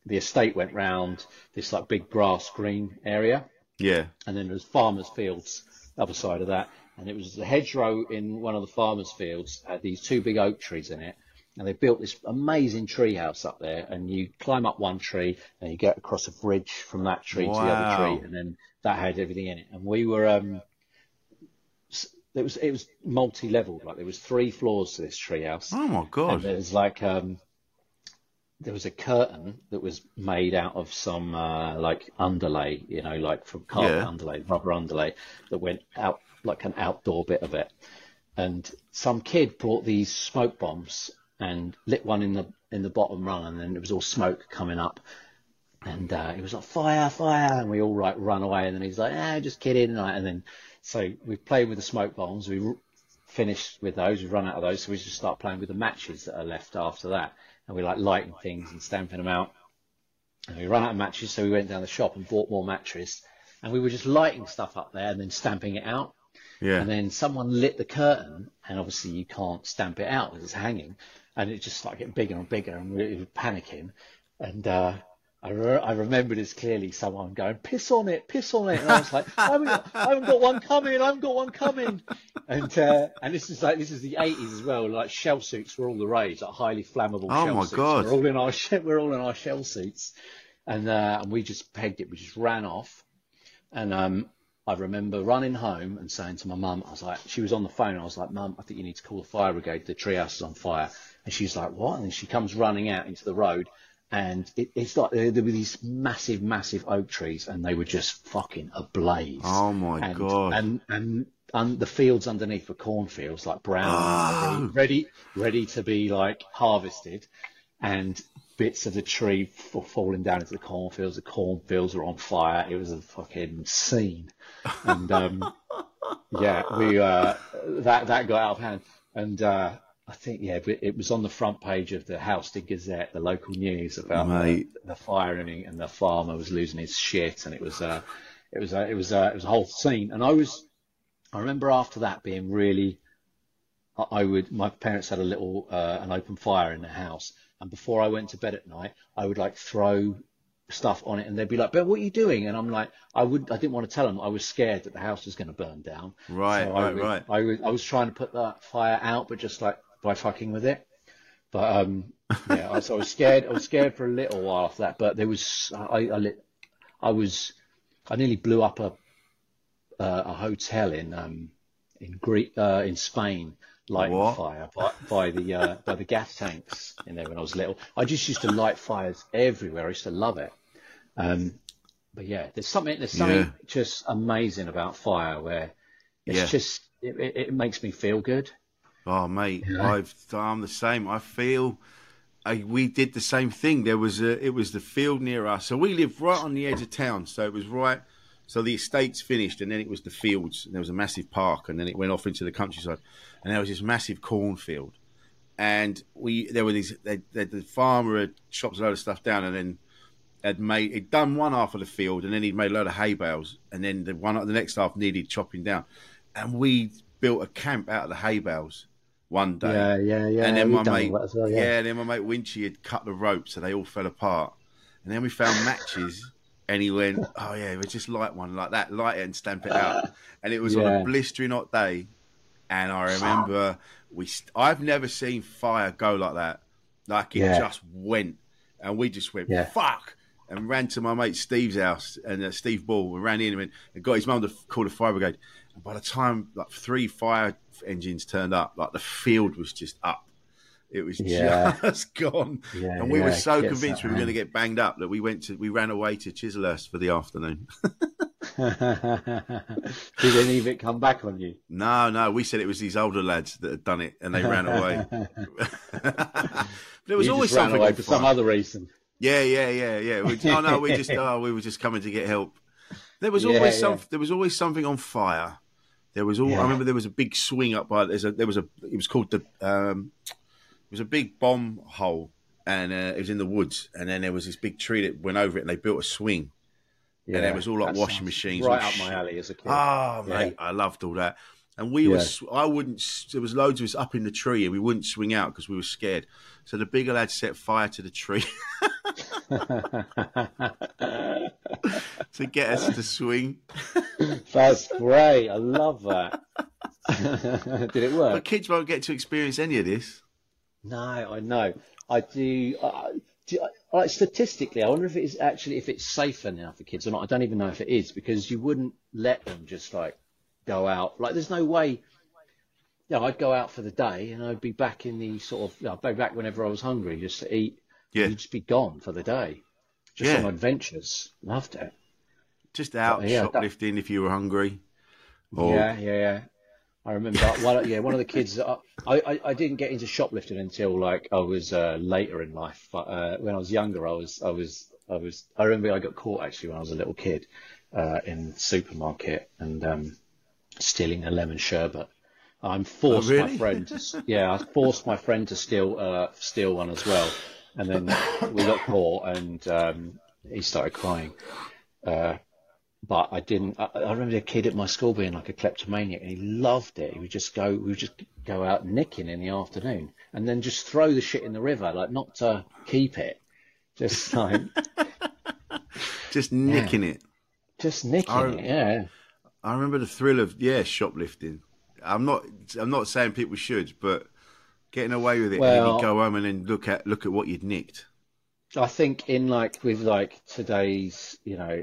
the estate went round this big grass green area. Yeah. And then there's farmers' fields the other side of that. And it was the hedgerow in one of the farmers' fields had these two big oak trees in it. And they built this amazing tree house up there. And you climb up one tree and you get across a bridge from that tree to the other tree. And then that had everything in it. And we were, it was multi-leveled. There was 3 floors to this treehouse. Oh my god! And there's there was a curtain that was made out of some underlay, from carpet underlay, rubber underlay, that went out an outdoor bit of it. And some kid brought these smoke bombs and lit one in the bottom run, and then it was all smoke coming up. And he was like, "Fire, fire!" And we all run away. And then he's like, "Ah, just kidding!" And then. So we played with the smoke bombs, we finished with those, we've run out of those, so we just start playing with the matches that are left after that. And we lighting things and stamping them out. And we ran out of matches, so we went down the shop and bought more matches. And we were just lighting stuff up there and then stamping it out. Yeah. And then someone lit the curtain, and obviously you can't stamp it out because it's hanging. And it just started getting bigger and bigger, and we were panicking. And... I remembered as clearly someone going, "Piss on it, piss on it," and I was like, "I haven't got one coming, I haven't got one coming." And this is the 80s as well. Shell suits were all the rage, highly flammable. Oh shell my suits. God! We're all in our shell suits, and we just pegged it. We just ran off, and I remember running home and saying to my mum, she was on the phone. I was like, "Mum, I think you need to call the fire brigade. The treehouse is on fire." And she's like, "What?" And then she comes running out into the road. And it's there were these massive oak trees, and they were just fucking ablaze. Oh my god! And and the fields underneath were cornfields, like brown, ready to be like harvested, and bits of the tree falling down into the cornfields. The cornfields were on fire. It was a fucking scene, and yeah, we that got out of hand, and I think it was on the front page of the Houston Gazette, the local news, about the fire and the farmer was losing his shit, and it was a whole scene. And I remember after that being really, my parents had a little an open fire in the house, and before I went to bed at night, I would like throw stuff on it, and they'd be like, "But what are you doing?" And I'm like, I didn't want to tell them. I was scared that the house was going to burn down. I was trying to put that fire out, but just like by fucking with it. But yeah, so I was scared. I was scared for a little while after that. But there was, I nearly blew up a hotel in Spain, lighting fire by the gas tanks in there when I was little. I just used to light fires everywhere. I used to love it. But yeah, there's something just amazing about fire, where it's just it makes me feel good. Oh mate, yeah. I'm the same. I feel we did the same thing. It was the field near us, so we lived right on the edge of town. So it was right. So the estate's finished, and then it was the fields, and there was a massive park, and then it went off into the countryside, and there was this massive cornfield, and the farmer had chopped a load of stuff down, and then he'd done one half of the field, and then he'd made a load of hay bales, and then the next half needed chopping down, and we built a camp out of the hay bales one day. Yeah. And then my mate Winchy had cut the rope, so they all fell apart, and then we found matches. And he went, "Oh yeah, we just light one like that, light it and stamp it out." And it was on a blistering hot day, and I remember I've never seen fire go like that. Like it just went, and we just went fuck, and ran to my mate Steve's house, and Steve Ball. We ran in and got his mum to call the fire brigade. And by the time like 3 fire engines turned up, like the field was just up. It was just gone, and we were so convinced we were going to get banged up that we ran away to Chislehurst for the afternoon. Did any of it come back on you? No. We said it was these older lads that had done it, and they ran away. But there was always something away for some other reason. Yeah. We were just coming to get help. There was always something. There was always something on fire. There was I remember there was a big swing up by. It was called the. It was a big bomb hole, and it was in the woods. And then there was this big tree that went over it, and they built a swing. Yeah, and it was all like washing machines. Right up my alley as a kid. Oh, mate, I loved all that. And we were, I wouldn't, there was loads of us up in the tree, and we wouldn't swing out because we were scared. So the bigger lad set fire to the tree to get us to swing. That's great. I love that. Did it work? But kids won't get to experience any of this. No, I know. I do. Statistically, I wonder if it's safer now for kids or not. I don't even know if it is, because you wouldn't let them just like go out. Like, there's no way. Yeah, I'd go out for the day, and I'd be back in the sort of. I'd be back whenever I was hungry, just to eat. Yeah, you'd just be gone for the day. Just on adventures. Loved it. Just out shoplifting if you were hungry. Or... Yeah. I remember one of the kids that I didn't get into shoplifting until like I was later in life. But when I was younger, I remember I got caught actually when I was a little kid in the supermarket and stealing a lemon sherbet. I forced my friend to steal one as well, and then we got caught, and he started crying. But I didn't. I remember a kid at my school being like a kleptomaniac, and he loved it. We would just go out nicking in the afternoon, and then just throw the shit in the river, like not to keep it, just like nicking it. Just nicking it. Yeah. I remember the thrill of shoplifting. I'm not saying people should, but getting away with it, and then you'd go home and then look at what you'd nicked. I think with today's,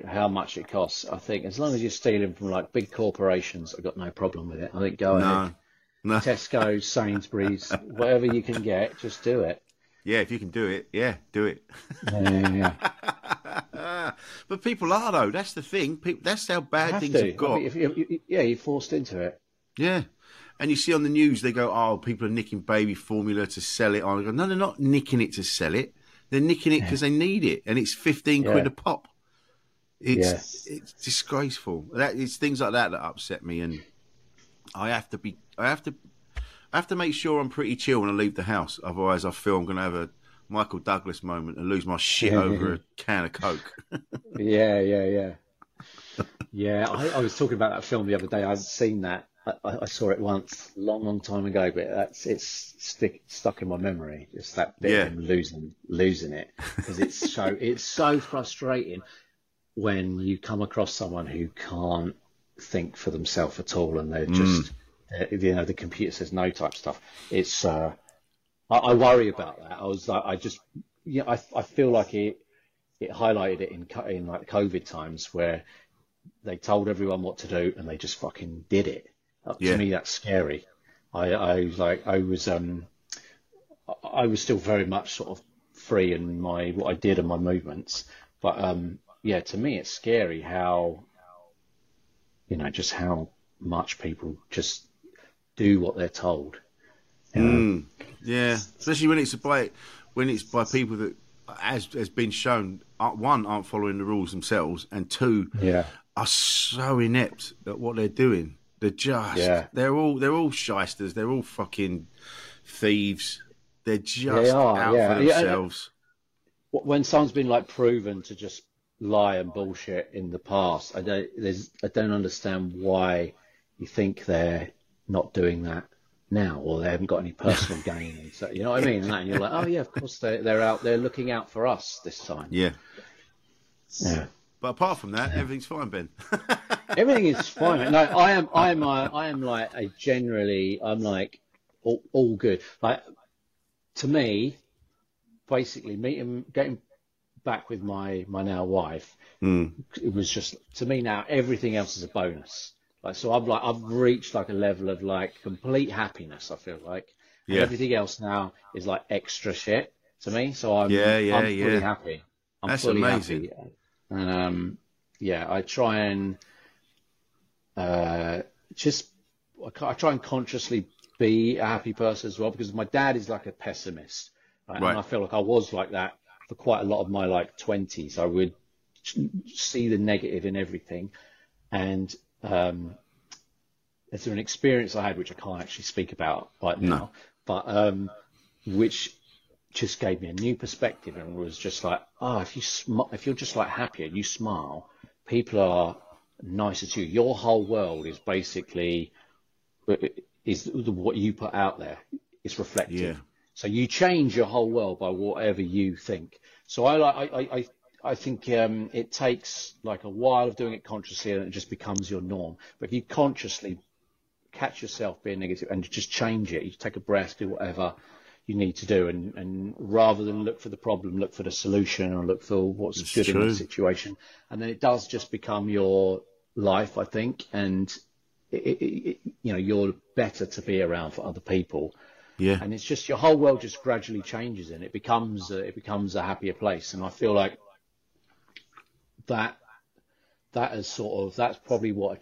how much it costs, I think as long as you're stealing from like big corporations, I've got no problem with it. I think ahead. No. Tesco, Sainsbury's, whatever you can get, just do it. Yeah, if you can do it, do it. Yeah. But people are though, that's the thing. That's how bad things have got. You're forced into it. Yeah. And you see on the news, they go, oh, people are nicking baby formula to sell it on. I go, no, they're not nicking it to sell it. They're nicking it because they need it. And it's 15 quid a pop. It's disgraceful. It's things like that that upset me. And I have to make sure I'm pretty chill when I leave the house. Otherwise, I feel I'm going to have a Michael Douglas moment and lose my shit over a can of Coke. Yeah, I was talking about that film the other day. I'd seen that. I saw it once, long time ago, but it's stuck in my memory. Just that bit of him losing it, because it's so frustrating when you come across someone who can't think for themselves at all, and they're just the computer says no type stuff. It's I worry about that. I feel like it highlighted it in like COVID times where they told everyone what to do and they just fucking did it. To me, that's scary. I was still very much sort of free in what I did and my movements, but to me, it's scary how, just how much people just do what they're told. Especially when it's by people that, as has been shown, one, aren't following the rules themselves, and two, are so inept at what they're doing. They're just, they're all shysters. They're all fucking thieves. They're just out for themselves. Yeah, when someone's been like proven to just lie and bullshit in the past, I don't understand why you think they're not doing that now, or they haven't got any personal gain. So you know what I mean? And you're like, oh yeah, of course they're out. They're looking out for us this time. Yeah. But apart from that, everything's fine, Ben. Everything is fine. No, I am like a generally, I'm like all good. Like to me, basically getting back with my now wife, it was just, to me now, everything else is a bonus. Like, so I've reached like a level of like complete happiness, I feel like. And everything else now is like extra shit to me. So I'm fully happy. That's fully amazing. Happy. And, I try and I try and consciously be a happy person as well, because my dad is like a pessimist, right? And I feel like I was like that for quite a lot of my like 20s. I would see the negative in everything, and it's an experience I had which I can't actually speak about right now, but which just gave me a new perspective, and was just like, oh, if you're just like happier, you smile, people are nicer to you. Your whole world is basically what you put out there. It's reflective. Yeah. So you change your whole world by whatever you think. So I think it takes like a while of doing it consciously, and it just becomes your norm. But if you consciously catch yourself being negative and just change it, you take a breath, do whatever you need to do, and rather than look for the problem, look for the solution, or look for what's it's good true. In the situation. And then it does just become your life, I think. And you're better to be around for other people. Yeah. And it's just, your whole world just gradually changes, and it becomes a happier place. And I feel like that's probably what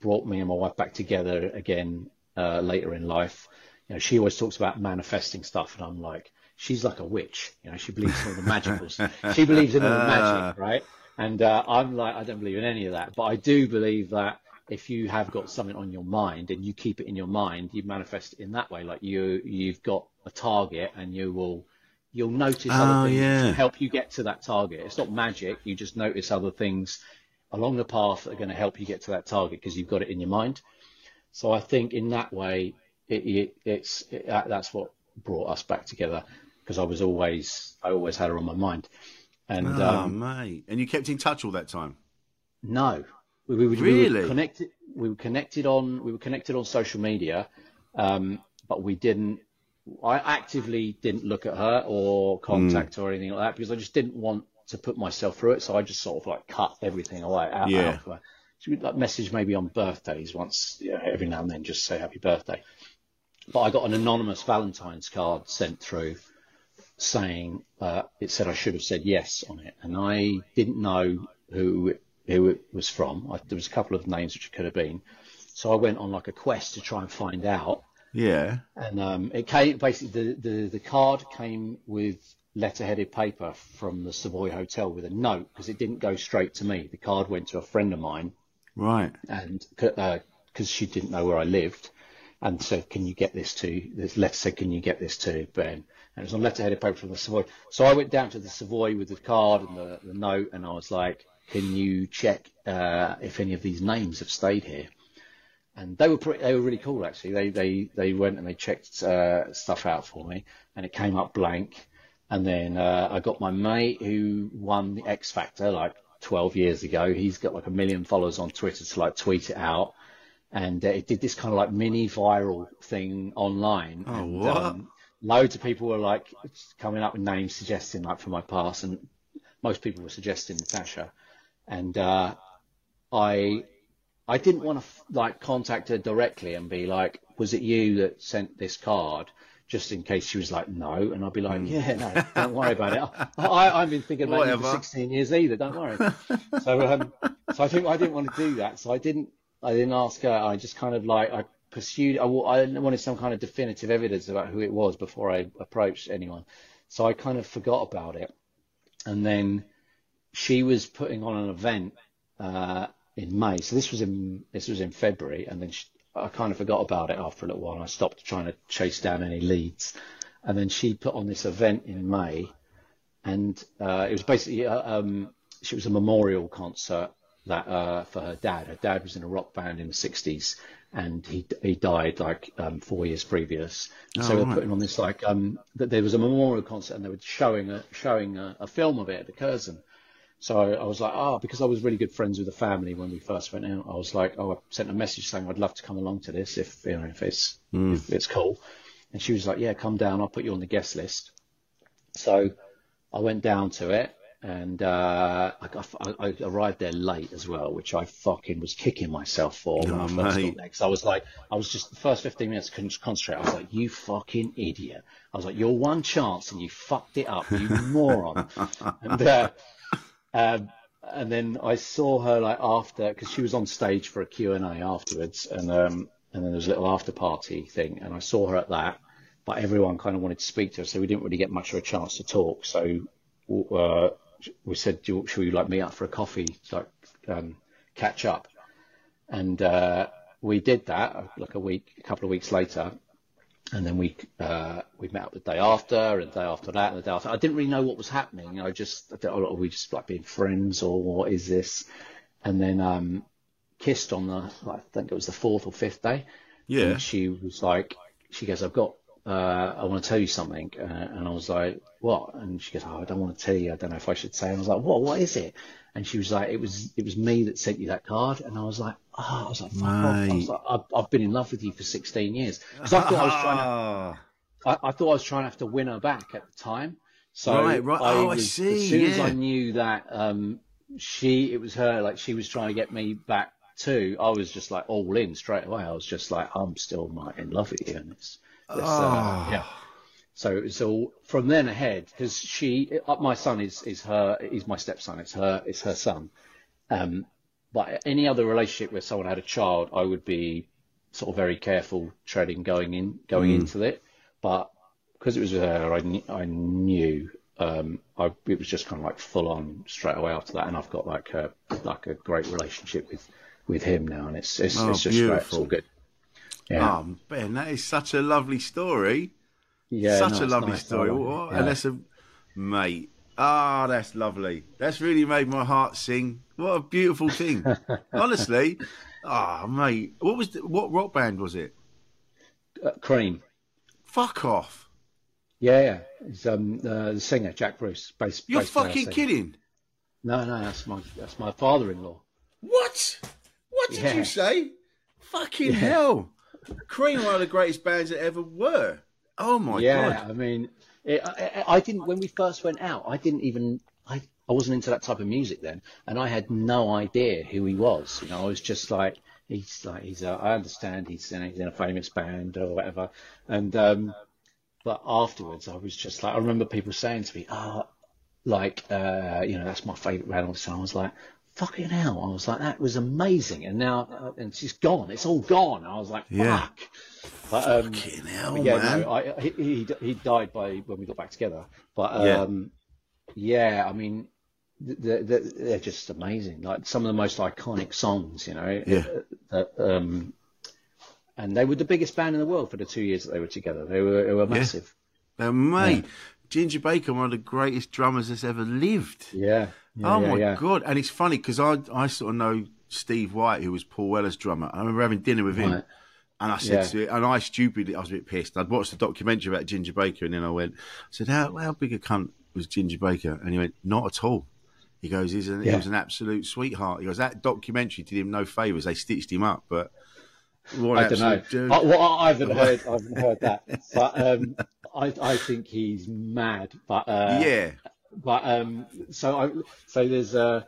brought me and my wife back together again, later in life. She always talks about manifesting stuff, and I'm like, she's like a witch. She believes in all the magicals. She believes in all the magic, right? And I'm like, I don't believe in any of that. But I do believe that if you have got something on your mind and you keep it in your mind, you manifest it in that way. Like you've got a target, and you'll notice other things to help you get to that target. It's not magic. You just notice other things along the path that are going to help you get to that target because you've got it in your mind. So I think in that way, that's what brought us back together, because I always had her on my mind. And mate, and you kept in touch all that time? No, we were connected. We were connected on social media, but we didn't. I actively didn't look at her or contact her or anything like that, because I just didn't want to put myself through it. So I just sort of like cut everything away. Out of her. She would like message maybe on birthdays once, every now and then, just say happy birthday. But I got an anonymous Valentine's card sent through saying, it said I should have said yes on it. And I didn't know who it was from. There was a couple of names which it could have been. So I went on like a quest to try and find out. Yeah. And it came basically, the card came with letterheaded paper from the Savoy Hotel with a note, because it didn't go straight to me. The card went to a friend of mine. Right. And because she didn't know where I lived, and so can you get this to this letter? Said, can you get this to Ben? And it was on letterheaded paper from the Savoy. So I went down to the Savoy with the card and the note, and I was like, can you check if any of these names have stayed here? And they were really cool, actually. They went and they checked stuff out for me, and it came up blank. And then I got my mate who won the X Factor like 12 years ago. He's got like 1 million followers on Twitter to like tweet it out. And it did this kind of like mini viral thing online. Oh, and, what? Loads of people were like coming up with names suggesting like for my past, and most people were suggesting Natasha. And I didn't want to like contact her directly and be like, was it you that sent this card? Just in case she was like, no. And I'd be like, yeah, no, don't worry about it. I've been thinking about you for 16 years either. Don't worry. So, so I think I didn't want to do that. So I didn't ask her. I just kind of like, I pursued, I wanted some kind of definitive evidence about who it was before I approached anyone. So I kind of forgot about it. And then she was putting on an event, in May. So this was in February. And then I kind of forgot about it after a little while, and I stopped trying to chase down any leads. And then she put on this event in May, and it was basically she was a memorial concert that for her dad. Her dad was in a rock band in the 60s, and he died like 4 years previous. And so they're putting on this like that there was a memorial concert, and they were showing a film of it at the Curzon. So I was like, because I was really good friends with the family when we first went out, I was like, I sent a message saying I'd love to come along to this if it's cool. And she was like, yeah, come down. I'll put you on the guest list. So I went down to it, and I arrived there late as well, which I fucking was kicking myself for when I first got there. Because I was like, I was just the first 15 minutes couldn't concentrate. I was like, you fucking idiot. I was like, your one chance and you fucked it up, you moron. And and then I saw her like after, because she was on stage for a Q&A afterwards, and then there was a little after party thing, and I saw her at that, but everyone kind of wanted to speak to her, so we didn't really get much of a chance to talk. So we said, should we like meet up for a coffee, like catch up? And we did that like a couple of weeks later. And then we met up the day after, and the day after that, and the day after. I didn't really know what was happening. Are we just like being friends, or what is this? And then kissed on I think it was the fourth or fifth day. Yeah. And she was like, she goes, I've got, I want to tell you something. And I was like, what? And she goes, I don't want to tell you. I don't know if I should say. And I was like, what is it? And she was like, it was me that sent you that card. And I was like, I was like, fuck off. I was like, I've been in love with you for 16 years. Because I thought I was trying to have to win her back at the time. So right. I see. As soon as I knew that it was her, like she was trying to get me back too, I was just like all in straight away. I was just like, I'm still not in love with you, and yeah. So it was all from then ahead, because my son is my stepson. It's her son. But any other relationship where someone had a child, I would be sort of very careful treading going into it. But because it was her, I knew it was just kind of like full on straight away after that. And I've got like a great relationship with him now, and it's just great. It's all good. Yeah. Oh, Ben, that is such a lovely story. Yeah, such a lovely story. What? Yeah. And that's mate. Ah, that's lovely. That's really made my heart sing. What a beautiful thing. Honestly. Ah, mate. What rock band was it? Cream. Fuck off. Yeah. It's the singer Jack Bruce. You're fucking kidding. No, that's my father-in-law. What did you say? Fucking hell. Cream, one of the greatest bands that ever were. Oh my God. Yeah, I mean, I didn't, when we first went out, I didn't even, I wasn't into that type of music then, and I had no idea who he was. You know, I was just like, I understand he's in a famous band or whatever. And, but afterwards I was just like, I remember people saying to me, that's my favorite band. So I was like, fucking hell. I was like, that was amazing. And now, and she's gone. It's all gone. I was like, fuck. Yeah. But, fucking hell, yeah, man. No, he died by when we got back together. But yeah, I mean, they're just amazing. Like some of the most iconic songs, you know. Yeah. And they were the biggest band in the world for the 2 years that they were together. They were massive. Yeah. They're mate. Yeah. Ginger Baker, one of the greatest drummers that's ever lived. Yeah. Oh my God. And it's funny because I sort of know Steve White, who was Paul Weller's drummer. I remember having dinner with him. Right. And I said to him, and I stupidly, I was a bit pissed. I'd watched the documentary about Ginger Baker, and then I said, how big a cunt was Ginger Baker? And he went, not at all. He goes, he was an absolute sweetheart. He goes, that documentary did him no favours. They stitched him up, but... I don't know. Dude. I haven't heard that, but I think he's mad. But so there's I'll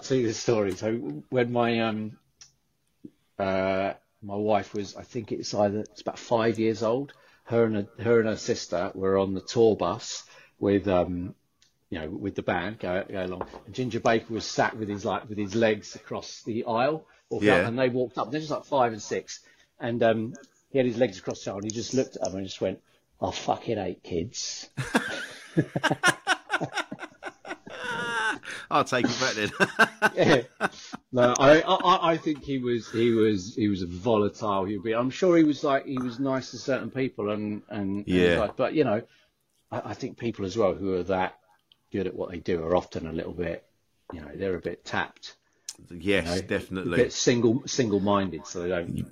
tell you this story. So when my my wife was, I think it's about 5 years old. Her and her sister were on the tour bus with with the band go along. And Ginger Baker was sat with his legs across the aisle. And they walked up. They're just like 5 and 6, and he had his legs across the aisle. And he just looked at them and just went, "I fucking hate kids." I'll take it back then. Yeah. No, I think he was volatile. I'm sure he was nice to certain people, but you know, I think people as well who are that good at what they do are often a little bit, you know, they're a bit tapped. Yes, you know, definitely. A bit single-minded, so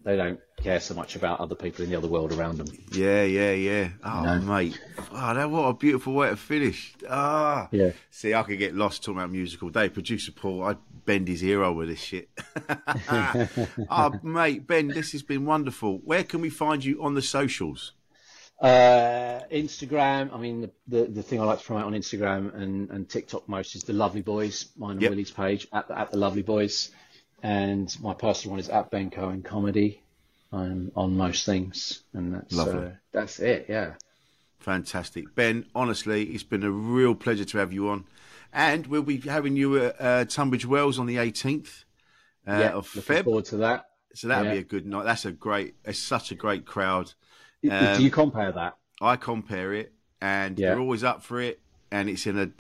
they don't care so much about other people in the other world around them. Yeah. Oh, no. Mate. Oh, what a beautiful way to finish. Ah. Yeah. See, I could get lost talking about music all day. Producer Paul, I'd bend his ear over this shit. Oh, mate, Ben, this has been wonderful. Where can we find you on the socials? Instagram. I mean, the thing I like to promote on Instagram and TikTok most is The Lovely Boys, mine and Willie's page, at the Lovely Boys. And my personal one is at Ben Cohen Comedy. I'm on most things. And that's it, yeah. Fantastic. Ben, honestly, it's been a real pleasure to have you on. And we'll be having you at Tunbridge Wells on the 18th of Feb. Looking forward to that. So that'll be a good night. It's such a great crowd. Do you compare that? I compare it, and they're always up for it. And it's in a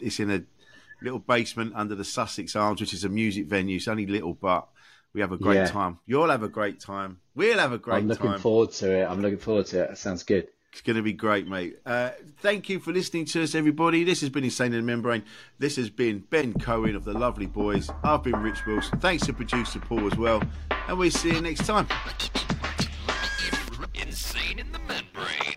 little basement under the Sussex Arms, which is a music venue. It's only little, but we have a great time. You'll have a great time. We'll have a great time. I'm looking forward to it. That sounds good. It's going to be great, mate. Thank you for listening to us, everybody. This has been Insane in the Membrane. This has been Ben Cohen of The Lovely Boys. I've been Rich Wilson. Thanks to producer Paul as well. And we'll see you next time. Insane in the Membrane.